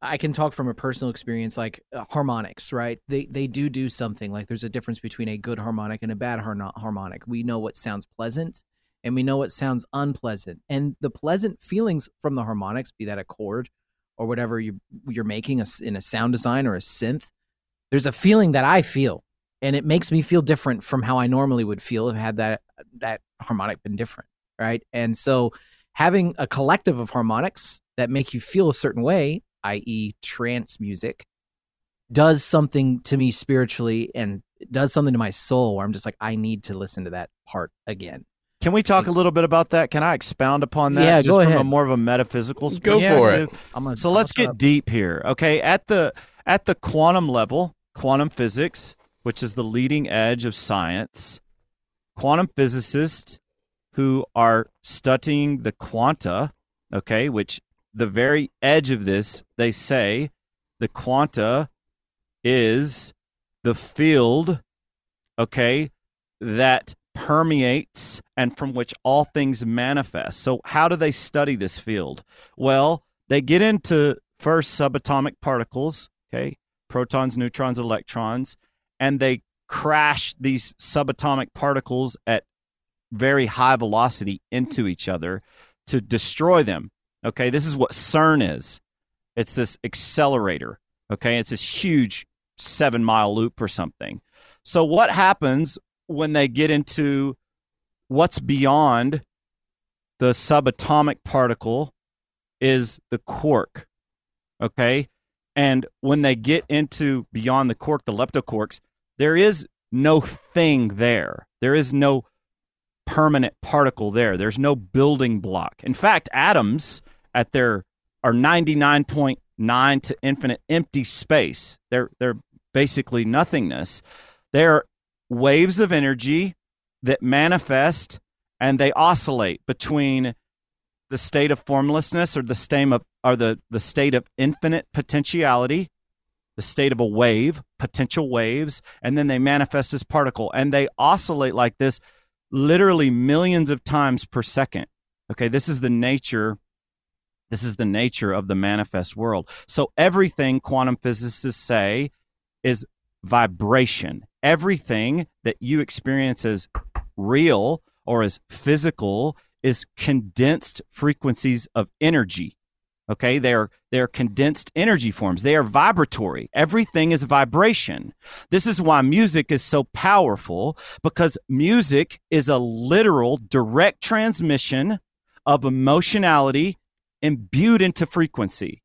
I can talk from a personal experience, like uh, harmonics, right? They, they do do something, like there's a difference between a good harmonic and a bad har- harmonic. We know what sounds pleasant and we know what sounds unpleasant, and the pleasant feelings from the harmonics, be that a chord or whatever you, you're making a, in a sound design or a synth, there's a feeling that I feel. And it makes me feel different from how I normally would feel if had that that harmonic been different, right? And so having a collective of harmonics that make you feel a certain way, that is trance music, does something to me spiritually and does something to my soul where I'm just like, I need to listen to that part again. Can we talk a little bit about that? Can I expound upon that? Yeah, just go ahead. From a more of a metaphysical perspective? Go for it. I'm gonna, so let's get up. deep here, okay? At the at the quantum level, quantum physics, which is the leading edge of science, quantum physicists who are studying the quanta, okay, which the very edge of this, they say the quanta is the field, okay, that permeates and from which all things manifest. So how do they study this field? Well, they get into first subatomic particles, okay, protons, neutrons, electrons, and they crash these subatomic particles at very high velocity into each other to destroy them. Okay, this is what CERN is. It's this accelerator. Okay, it's this huge seven-mile loop or something. So what happens when they get into what's beyond the subatomic particle is the quark. Okay, and when they get into beyond the quark, the leptoquarks, there is no thing there. There is no permanent particle there. There's no building block. In fact, atoms at their are ninety-nine point nine to infinite empty space. They're they're basically nothingness. They're waves of energy that manifest, and they oscillate between the state of formlessness or the state of or the, the state of infinite potentiality, the state of a wave, potential waves, and then they manifest as particle. And they oscillate like this literally millions of times per second. Okay, this is the nature, this is the nature of the manifest world. So everything quantum physicists say is vibration. Everything that you experience as real or as physical is condensed frequencies of energy. Okay, they are they are condensed energy forms. They are vibratory. Everything is vibration. This is why music is so powerful, because music is a literal direct transmission of emotionality imbued into frequency.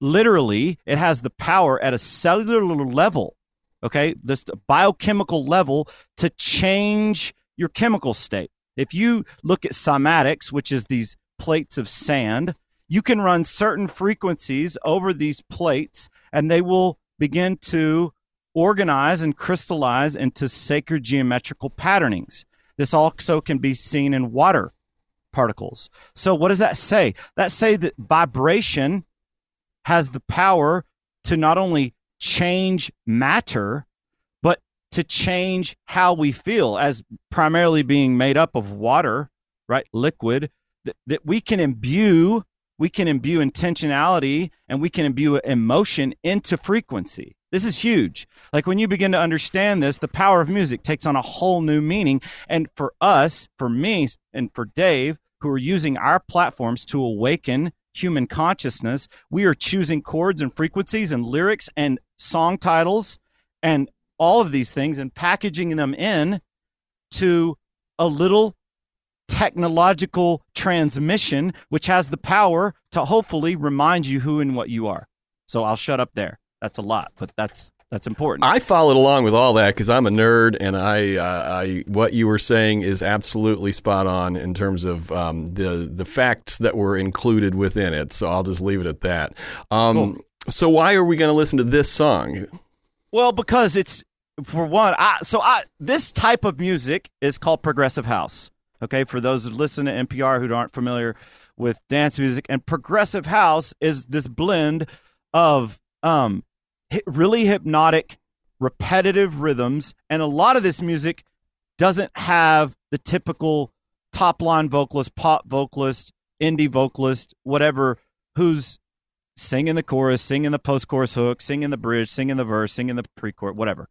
Literally, it has the power at a cellular level, okay, this biochemical level, to change your chemical state. If you look at cymatics, which is these plates of sand, you can run certain frequencies over these plates and they will begin to organize and crystallize into sacred geometrical patternings. This also can be seen in water particles. So what does that say? That say that vibration has the power to not only change matter, but to change how we feel, as primarily being made up of water, right? Liquid, that, that we can imbue We can imbue intentionality and we can imbue emotion into frequency. This is huge. Like when you begin to understand this, the power of music takes on a whole new meaning. And for us, for me, and for Dave, who are using our platforms to awaken human consciousness, we are choosing chords and frequencies and lyrics and song titles and all of these things and packaging them in to a little technological transmission, which has the power to hopefully remind you who and what you are. So I'll shut up there. that's a lot, but that's that's important. I followed along with all that because I'm a nerd, and I, uh, I what you were saying is absolutely spot on in terms of um, the the facts that were included within it. So I'll just leave it at that. Um, cool. So why are we going to listen to this song? Well, because it's for one. I, so I, this type of music is called progressive house. Okay, for those who listen to N P R who aren't familiar with dance music, and progressive house is this blend of um, really hypnotic, repetitive rhythms, and a lot of this music doesn't have the typical top-line vocalist, pop vocalist, indie vocalist, whatever, who's singing the chorus, singing the post-chorus hook, singing the bridge, singing the verse, singing the pre-chorus, whatever.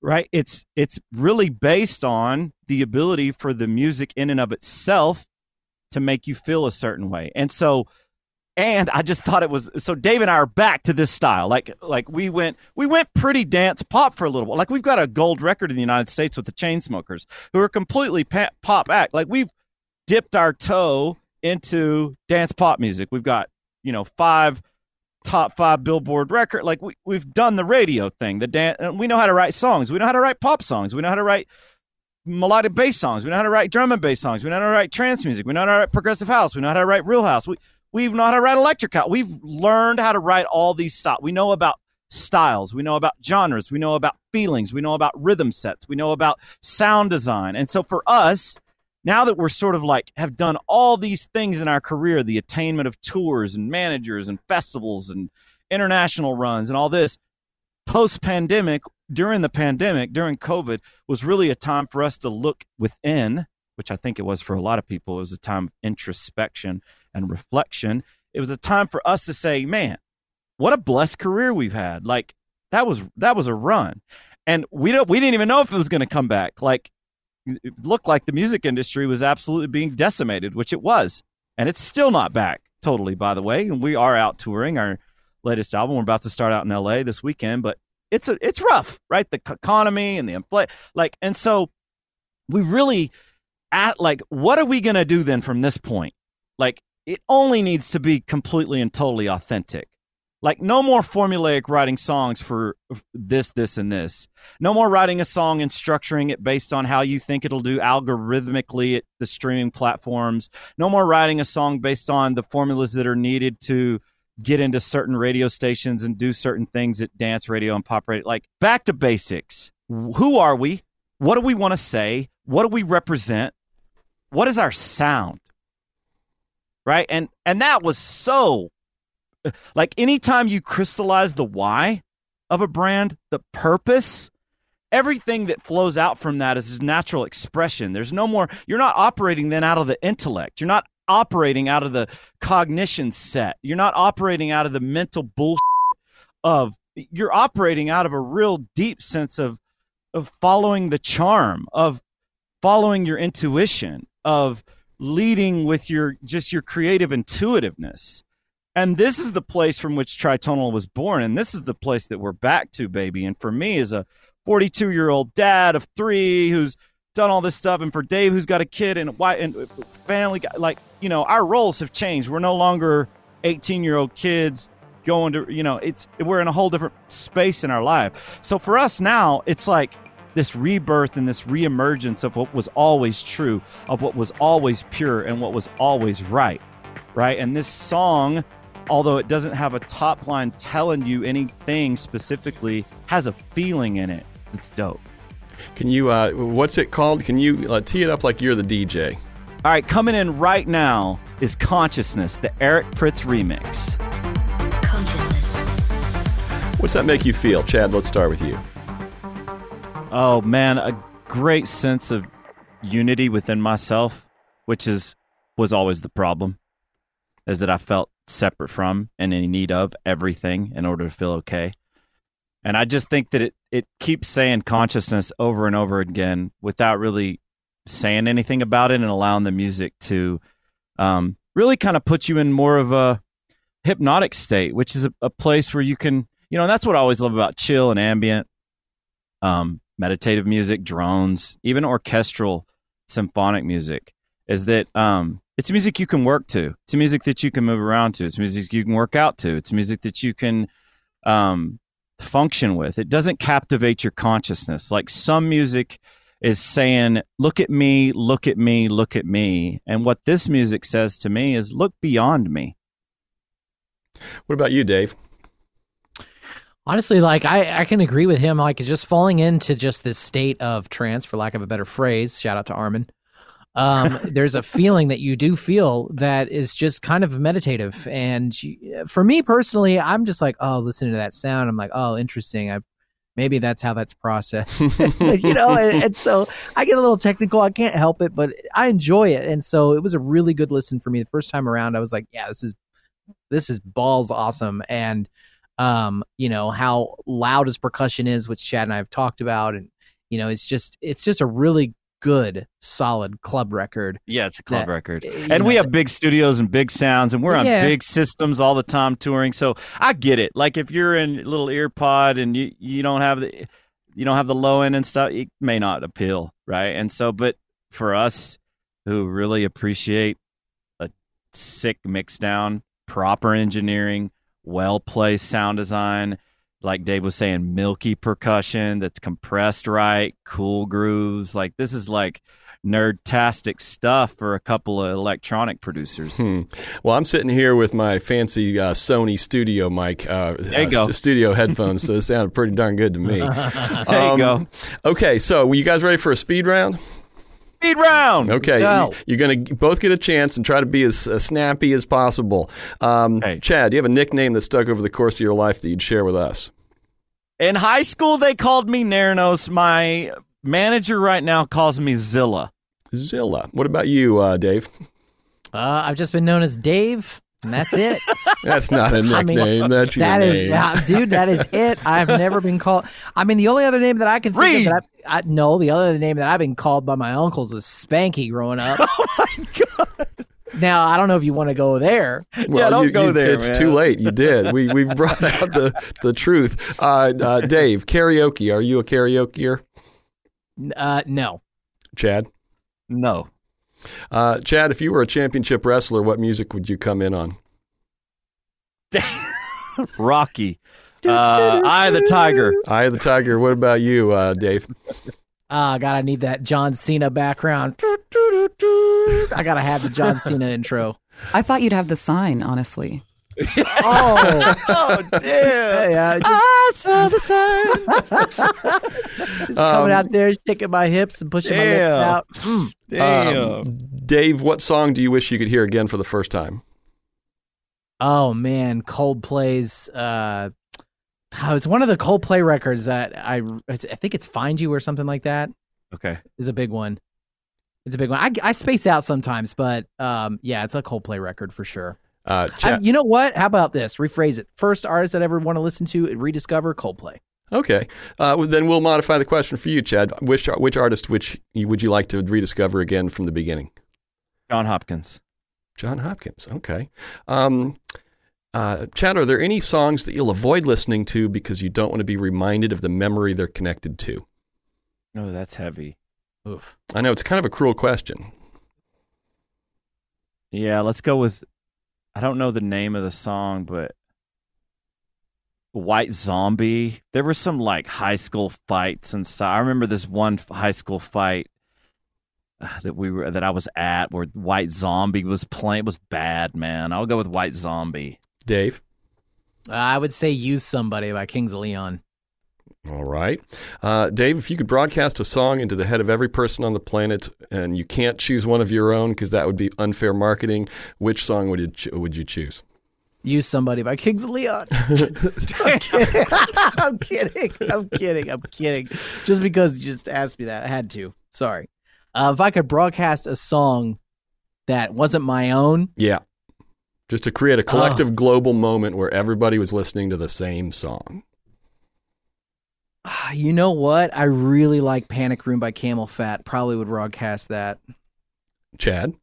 Right? It's it's really based on the ability for the music in and of itself to make you feel a certain way. And so, and I just thought it was, so Dave and I are back to this style. Like, like we went, we went pretty dance pop for a little while. Like we've got a gold record in the United States with the Chainsmokers who are completely pa- pop act. Like we've dipped our toe into dance pop music. We've got, you know, five top five Billboard record. Like we, we've done the radio thing, the dance, and we know how to write songs. We know how to write pop songs. We know how to write melodic bass songs. We know how to write drum and bass songs. We know how to write trance music. We know how to write progressive house. We know how to write real house. We, we've know how to write electric house. We've learned how to write all these stuff. We know about styles. We know about genres. We know about feelings. We know about rhythm sets. We know about sound design. And so for us, now that we're sort of like have done all these things in our career, the attainment of tours and managers and festivals and international runs and all this, post-pandemic, during the pandemic, during COVID, was really a time for us to look within, which I think it was for a lot of people. It was a time of introspection and reflection. It was a time for us to say, man, what a blessed career we've had. Like that was that was a run. And we don't we didn't even know if it was going to come back. Like, it looked like the music industry was absolutely being decimated, which it was. And it's still not back totally, by the way. And we are out touring our latest album. We're about to start out in L A this weekend, but it's a, it's rough, right? The economy and the inflation, like, and so we really at like, what are we going to do then from this point? Like, it only needs to be completely and totally authentic. Like, no more formulaic writing songs for this, this, and this. No more writing a song and structuring it based on how you think it'll do algorithmically at the streaming platforms. No more writing a song based on the formulas that are needed to get into certain radio stations and do certain things at dance radio and pop radio. Like, back to basics. Who are we? What do we want to say? What do we represent? What is our sound? Right? And and that was so... Like anytime you crystallize the why of a brand, the purpose, everything that flows out from that is natural expression. There's no more, you're not operating then out of the intellect. You're not operating out of the cognition set. You're not operating out of the mental bullshit of, you're operating out of a real deep sense of, of following the charm, of following your intuition, of leading with your, just your creative intuitiveness. And this is the place from which Tritonal was born, and this is the place that we're back to, baby. And for me, as a forty-two-year-old dad of three who's done all this stuff, and for Dave, who's got a kid and a wife and family, like, you know, our roles have changed. We're no longer eighteen-year-old kids going to, you know, it's we're in a whole different space in our life. So for us now, it's like this rebirth and this reemergence of what was always true, of what was always pure, and what was always right, right? And this song... although it doesn't have a top line telling you anything specifically, has a feeling in it. It's dope. Can you, uh, what's it called? Can you uh, tee it up like you're the D J? All right, coming in right now is Consciousness, the Eric Pritz remix. Consciousness. What's that make you feel? Chad, let's start with you. Oh, man, a great sense of unity within myself, which is was always the problem, is that I felt separate from and in need of everything in order to feel okay. And I just think that it it keeps saying consciousness over and over again without really saying anything about it, and allowing the music to um, really kind of put you in more of a hypnotic state, which is a, a place where you can, you know, and that's what I always love about chill and ambient, um, meditative music, drones, even orchestral symphonic music, is that um, it's music you can work to. It's music that you can move around to. It's music you can work out to. It's music that you can um, function with. It doesn't captivate your consciousness. Like some music is saying, look at me, look at me, look at me. And what this music says to me is, look beyond me. What about you, Dave? Honestly, like I, I can agree with him. Like just falling into just this state of trance, for lack of a better phrase, shout out to Armin. Um, there's a feeling that you do feel that is just kind of meditative. And for me personally, I'm just like, oh, listening to that sound. I'm like, oh, interesting. I Maybe that's how that's processed, you know? And, and so I get a little technical. I can't help it, but I enjoy it. And so it was a really good listen for me. The first time around, I was like, yeah, this is, this is balls awesome. And, um, you know, how loud his percussion is, which Chad and I have talked about. And, you know, it's just, it's just a really good, solid club record. Yeah, it's a club that, record. And know, we have big studios and big sounds, and we're on yeah. big systems all the time touring. So I get it. Like if you're in a little ear pod and you, you don't have the you don't have the low end and stuff, it may not appeal, right? And so, but for us who really appreciate a sick mix down, proper engineering, well placed sound design, like Dave was saying, milky percussion that's compressed right, cool grooves. Like this is like nerdtastic stuff for a couple of electronic producers. Hmm. Well, I'm sitting here with my fancy uh, Sony studio mic, uh, there you uh, go. St- studio headphones, so it sounded pretty darn good to me. There um, you go. Okay, so were you guys ready for a speed round? Speed round. Okay, no. You're going to both get a chance and try to be as, as snappy as possible. Um, hey. Chad, do you have a nickname that stuck over the course of your life that you'd share with us? In high school, they called me Neranos. My manager right now calls me Zilla. Zilla. What about you, uh, Dave? Uh, I've just been known as Dave. And that's it. That's not a nickname. I mean, that's your that name. Is, uh, dude, that is it. I've never been called. I mean, the only other name that I can think Reed. of that I, I no, the other name that I've been called by my uncles was Spanky growing up. Oh my God. Now, I don't know if you want to go there. Well, yeah, don't you, go you, there. It's man. too late. You did. We we've brought out the, the truth. Uh, uh, Dave, karaoke. Are you a karaokeer? Uh, no. Chad? No. Uh, Chad, if you were a championship wrestler, what music would you come in on? Rocky. Uh, Eye of the Tiger. Eye of the Tiger. What about you, uh, Dave? Ah, uh, God, I need that John Cena background. I gotta have the John Cena intro. I thought you'd have The Sign, honestly. oh, oh, dear. Yeah, just, I saw the sign. Just coming um, out there, shaking my hips and pushing damn. my lips out. Mm. Damn. Um, Dave, what song do you wish you could hear again for the first time? Oh, man. Coldplay's. Uh, oh, it's one of the Coldplay records that I, I think it's Find You or something like that. Okay. It's a big one. It's a big one. I, I space out sometimes, but um, yeah, it's a Coldplay record for sure. Uh, I, you know what? How about this? Rephrase it. First artist I'd ever want to listen to and rediscover, Coldplay. Okay. Uh, well, then we'll modify the question for you, Chad. Which which artist which would you like to rediscover again from the beginning? John Hopkins. John Hopkins. Okay. Um, uh, Chad, are there any songs that you'll avoid listening to because you don't want to be reminded of the memory they're connected to? No, that's heavy. Oof. I know. It's kind of a cruel question. Yeah, let's go with... I don't know the name of the song, but White Zombie. There were some like high school fights and stuff. I remember this one high school fight that we were that I was at where White Zombie was playing. It was bad, man. I'll go with White Zombie. Dave, uh, I would say "Use Somebody" by Kings of Leon. All right, uh, Dave. If you could broadcast a song into the head of every person on the planet, and you can't choose one of your own because that would be unfair marketing, which song would you ch- would you choose? "Use Somebody" by Kings of Leon. I'm kidding. I'm kidding. I'm kidding. Just because you just asked me that, I had to. Sorry. Uh, if I could broadcast a song that wasn't my own, yeah, just to create a collective oh. global moment where everybody was listening to the same song. You know what? I really like Panic Room by Camel Fat. Probably would broadcast that. Chad?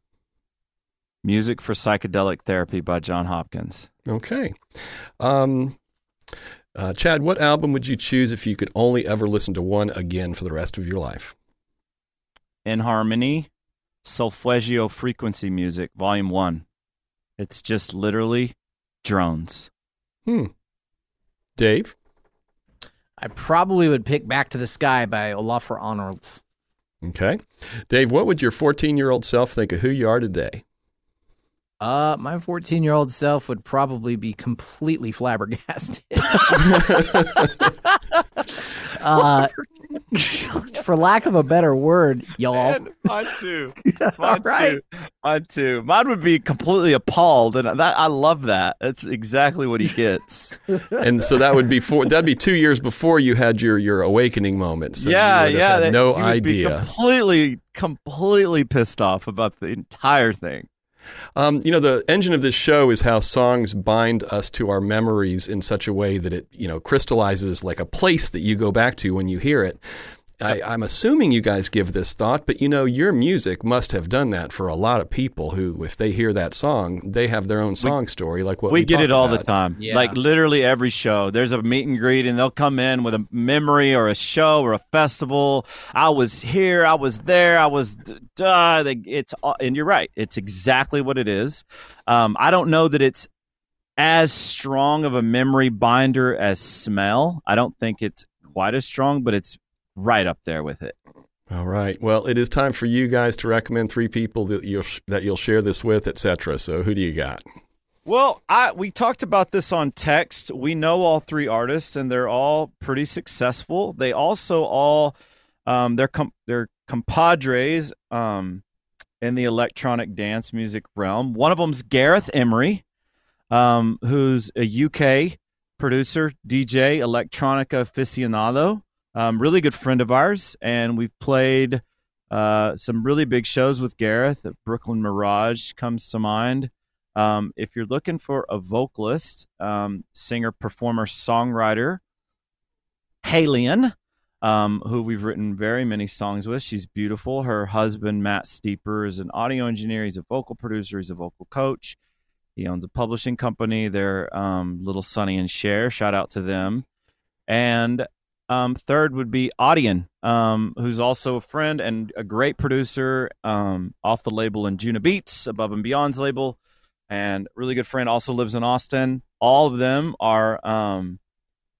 Music for Psychedelic Therapy by John Hopkins. Okay. Um, uh, Chad, what album would you choose if you could only ever listen to one again for the rest of your life? In Harmony, Solfeggio Frequency Music, Volume one. It's just literally drones. Hmm. Dave? I probably would pick Back to the Sky by Olafur Arnolds. Okay. Dave, what would your fourteen-year-old self think of who you are today? Uh, my fourteen-year-old self would probably be completely flabbergasted. uh, for lack of a better word, y'all. Man, mine too. Mine right. too. Mine too. Mine would be completely appalled, and that, I love that. That's exactly what he gets. And so that would be four, that'd be two years before you had your, your awakening moment. So yeah, yeah. That, no idea. Be completely, completely pissed off about the entire thing. Um, you know, the engine of this show is how songs bind us to our memories in such a way that it, you know, crystallizes like a place that you go back to when you hear it. I, I'm assuming you guys give this thought, but, you know, your music must have done that for a lot of people who, if they hear that song, they have their own song we, story. Like what we, we get it all about. The time. Yeah. Like literally every show, there's a meet and greet and they'll come in with a memory or a show or a festival. I was here. I was there. I was. Uh, it's and you're right. It's exactly what it is. Um, I don't know that it's as strong of a memory binder as smell. I don't think it's quite as strong, but it's right up there with it. All right. Well, it is time for you guys to recommend three people that you'll sh- that you'll share this with, et cetera. So, who do you got? Well, I we talked about this on text. We know all three artists, and they're all pretty successful. They also all um, they're com- they're compadres um, in the electronic dance music realm. One of them's Gareth Emery, um, who's a U K producer, D J, electronica aficionado. Um, really good friend of ours, and we've played uh, some really big shows with Gareth. Brooklyn Mirage comes to mind. Um, if you're looking for a vocalist, um, singer, performer, songwriter, Halion, um, who we've written very many songs with. She's beautiful. Her husband, Matt Steeper, is an audio engineer. He's a vocal producer. He's a vocal coach. He owns a publishing company. They're um, Little Sonny and Cher. Shout out to them. And Um, third would be Audion, um, who's also a friend and a great producer um, off the label in Juna Beats, Above and Beyond's label, and really good friend, also lives in Austin. All of them are, um,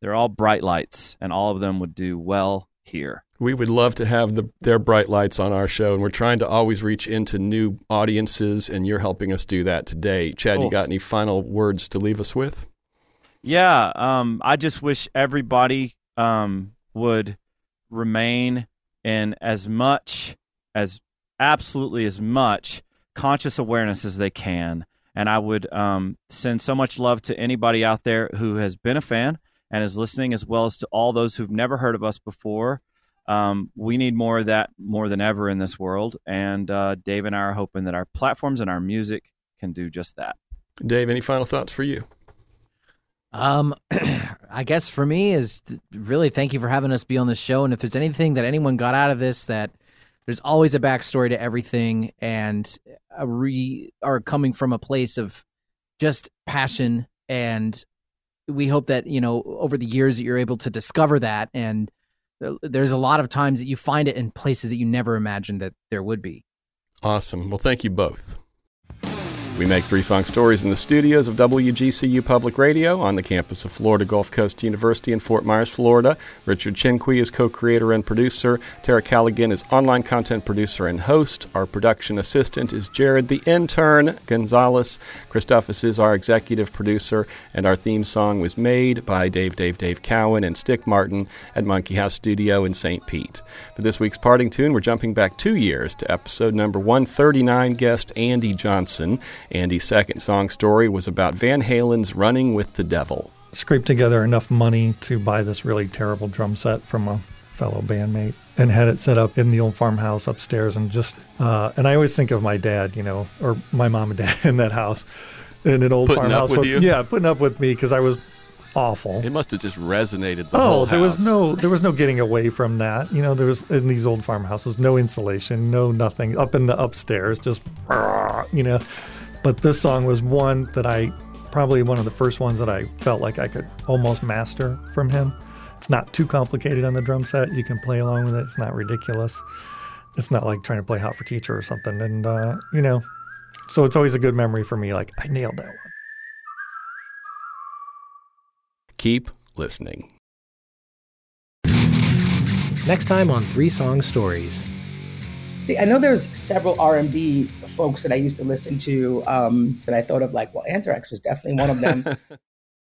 they're all bright lights, and all of them would do well here. We would love to have the, their bright lights on our show, and we're trying to always reach into new audiences, and you're helping us do that today. Chad, cool. You got any final words to leave us with? Yeah, um, I just wish everybody Um, would remain in as much, as absolutely as much conscious awareness as they can. And I would um, send so much love to anybody out there who has been a fan and is listening, as well as to all those who've never heard of us before. Um, we need more of that more than ever in this world. And uh, Dave and I are hoping that our platforms and our music can do just that. Dave, any final thoughts for you? Um, I guess for me is really thank you for having us be on the show. And if there's anything that anyone got out of this, that there's always a backstory to everything, and a re are coming from a place of just passion. And we hope that, you know, over the years that you're able to discover that. And there's a lot of times that you find it in places that you never imagined that there would be. Awesome. Well, thank you both. We make Three Song Stories in the studios of W G C U Public Radio on the campus of Florida Gulf Coast University in Fort Myers, Florida. Richard Chinqui is co-creator and producer. Tara Callaghan is online content producer and host. Our production assistant is Jared the Intern Gonzalez. Christophus is our executive producer, and our theme song was made by Dave, Dave, Dave Cowan and Stick Martin at Monkey House Studio in Saint Pete. For this week's parting tune, we're jumping back two years to episode number one thirty-nine, guest Andy Johnson. Andy's second song story was about Van Halen's Running with the Devil. Scraped together enough money to buy this really terrible drum set from a fellow bandmate and had it set up in the old farmhouse upstairs. And just, uh, and I always think of my dad, you know, or my mom and dad in that house, in an old putting farmhouse. Putting up with you? Yeah, putting up with me because I was awful. It must have just resonated the oh, whole house. There was no, there was no getting away from that. You know, there was, in these old farmhouses, no insulation, no nothing. Up in the upstairs, just, you know. But this song was one that I, probably one of the first ones that I felt like I could almost master from him. It's not too complicated on the drum set. You can play along with it. It's not ridiculous. It's not like trying to play Hot for Teacher or something. And, uh, you know, so it's always a good memory for me. Like, I nailed that one. Keep listening. Next time on Three Song Stories. See, I know there's several R and B folks that I used to listen to um, that I thought of, like, well, Anthrax was definitely one of them.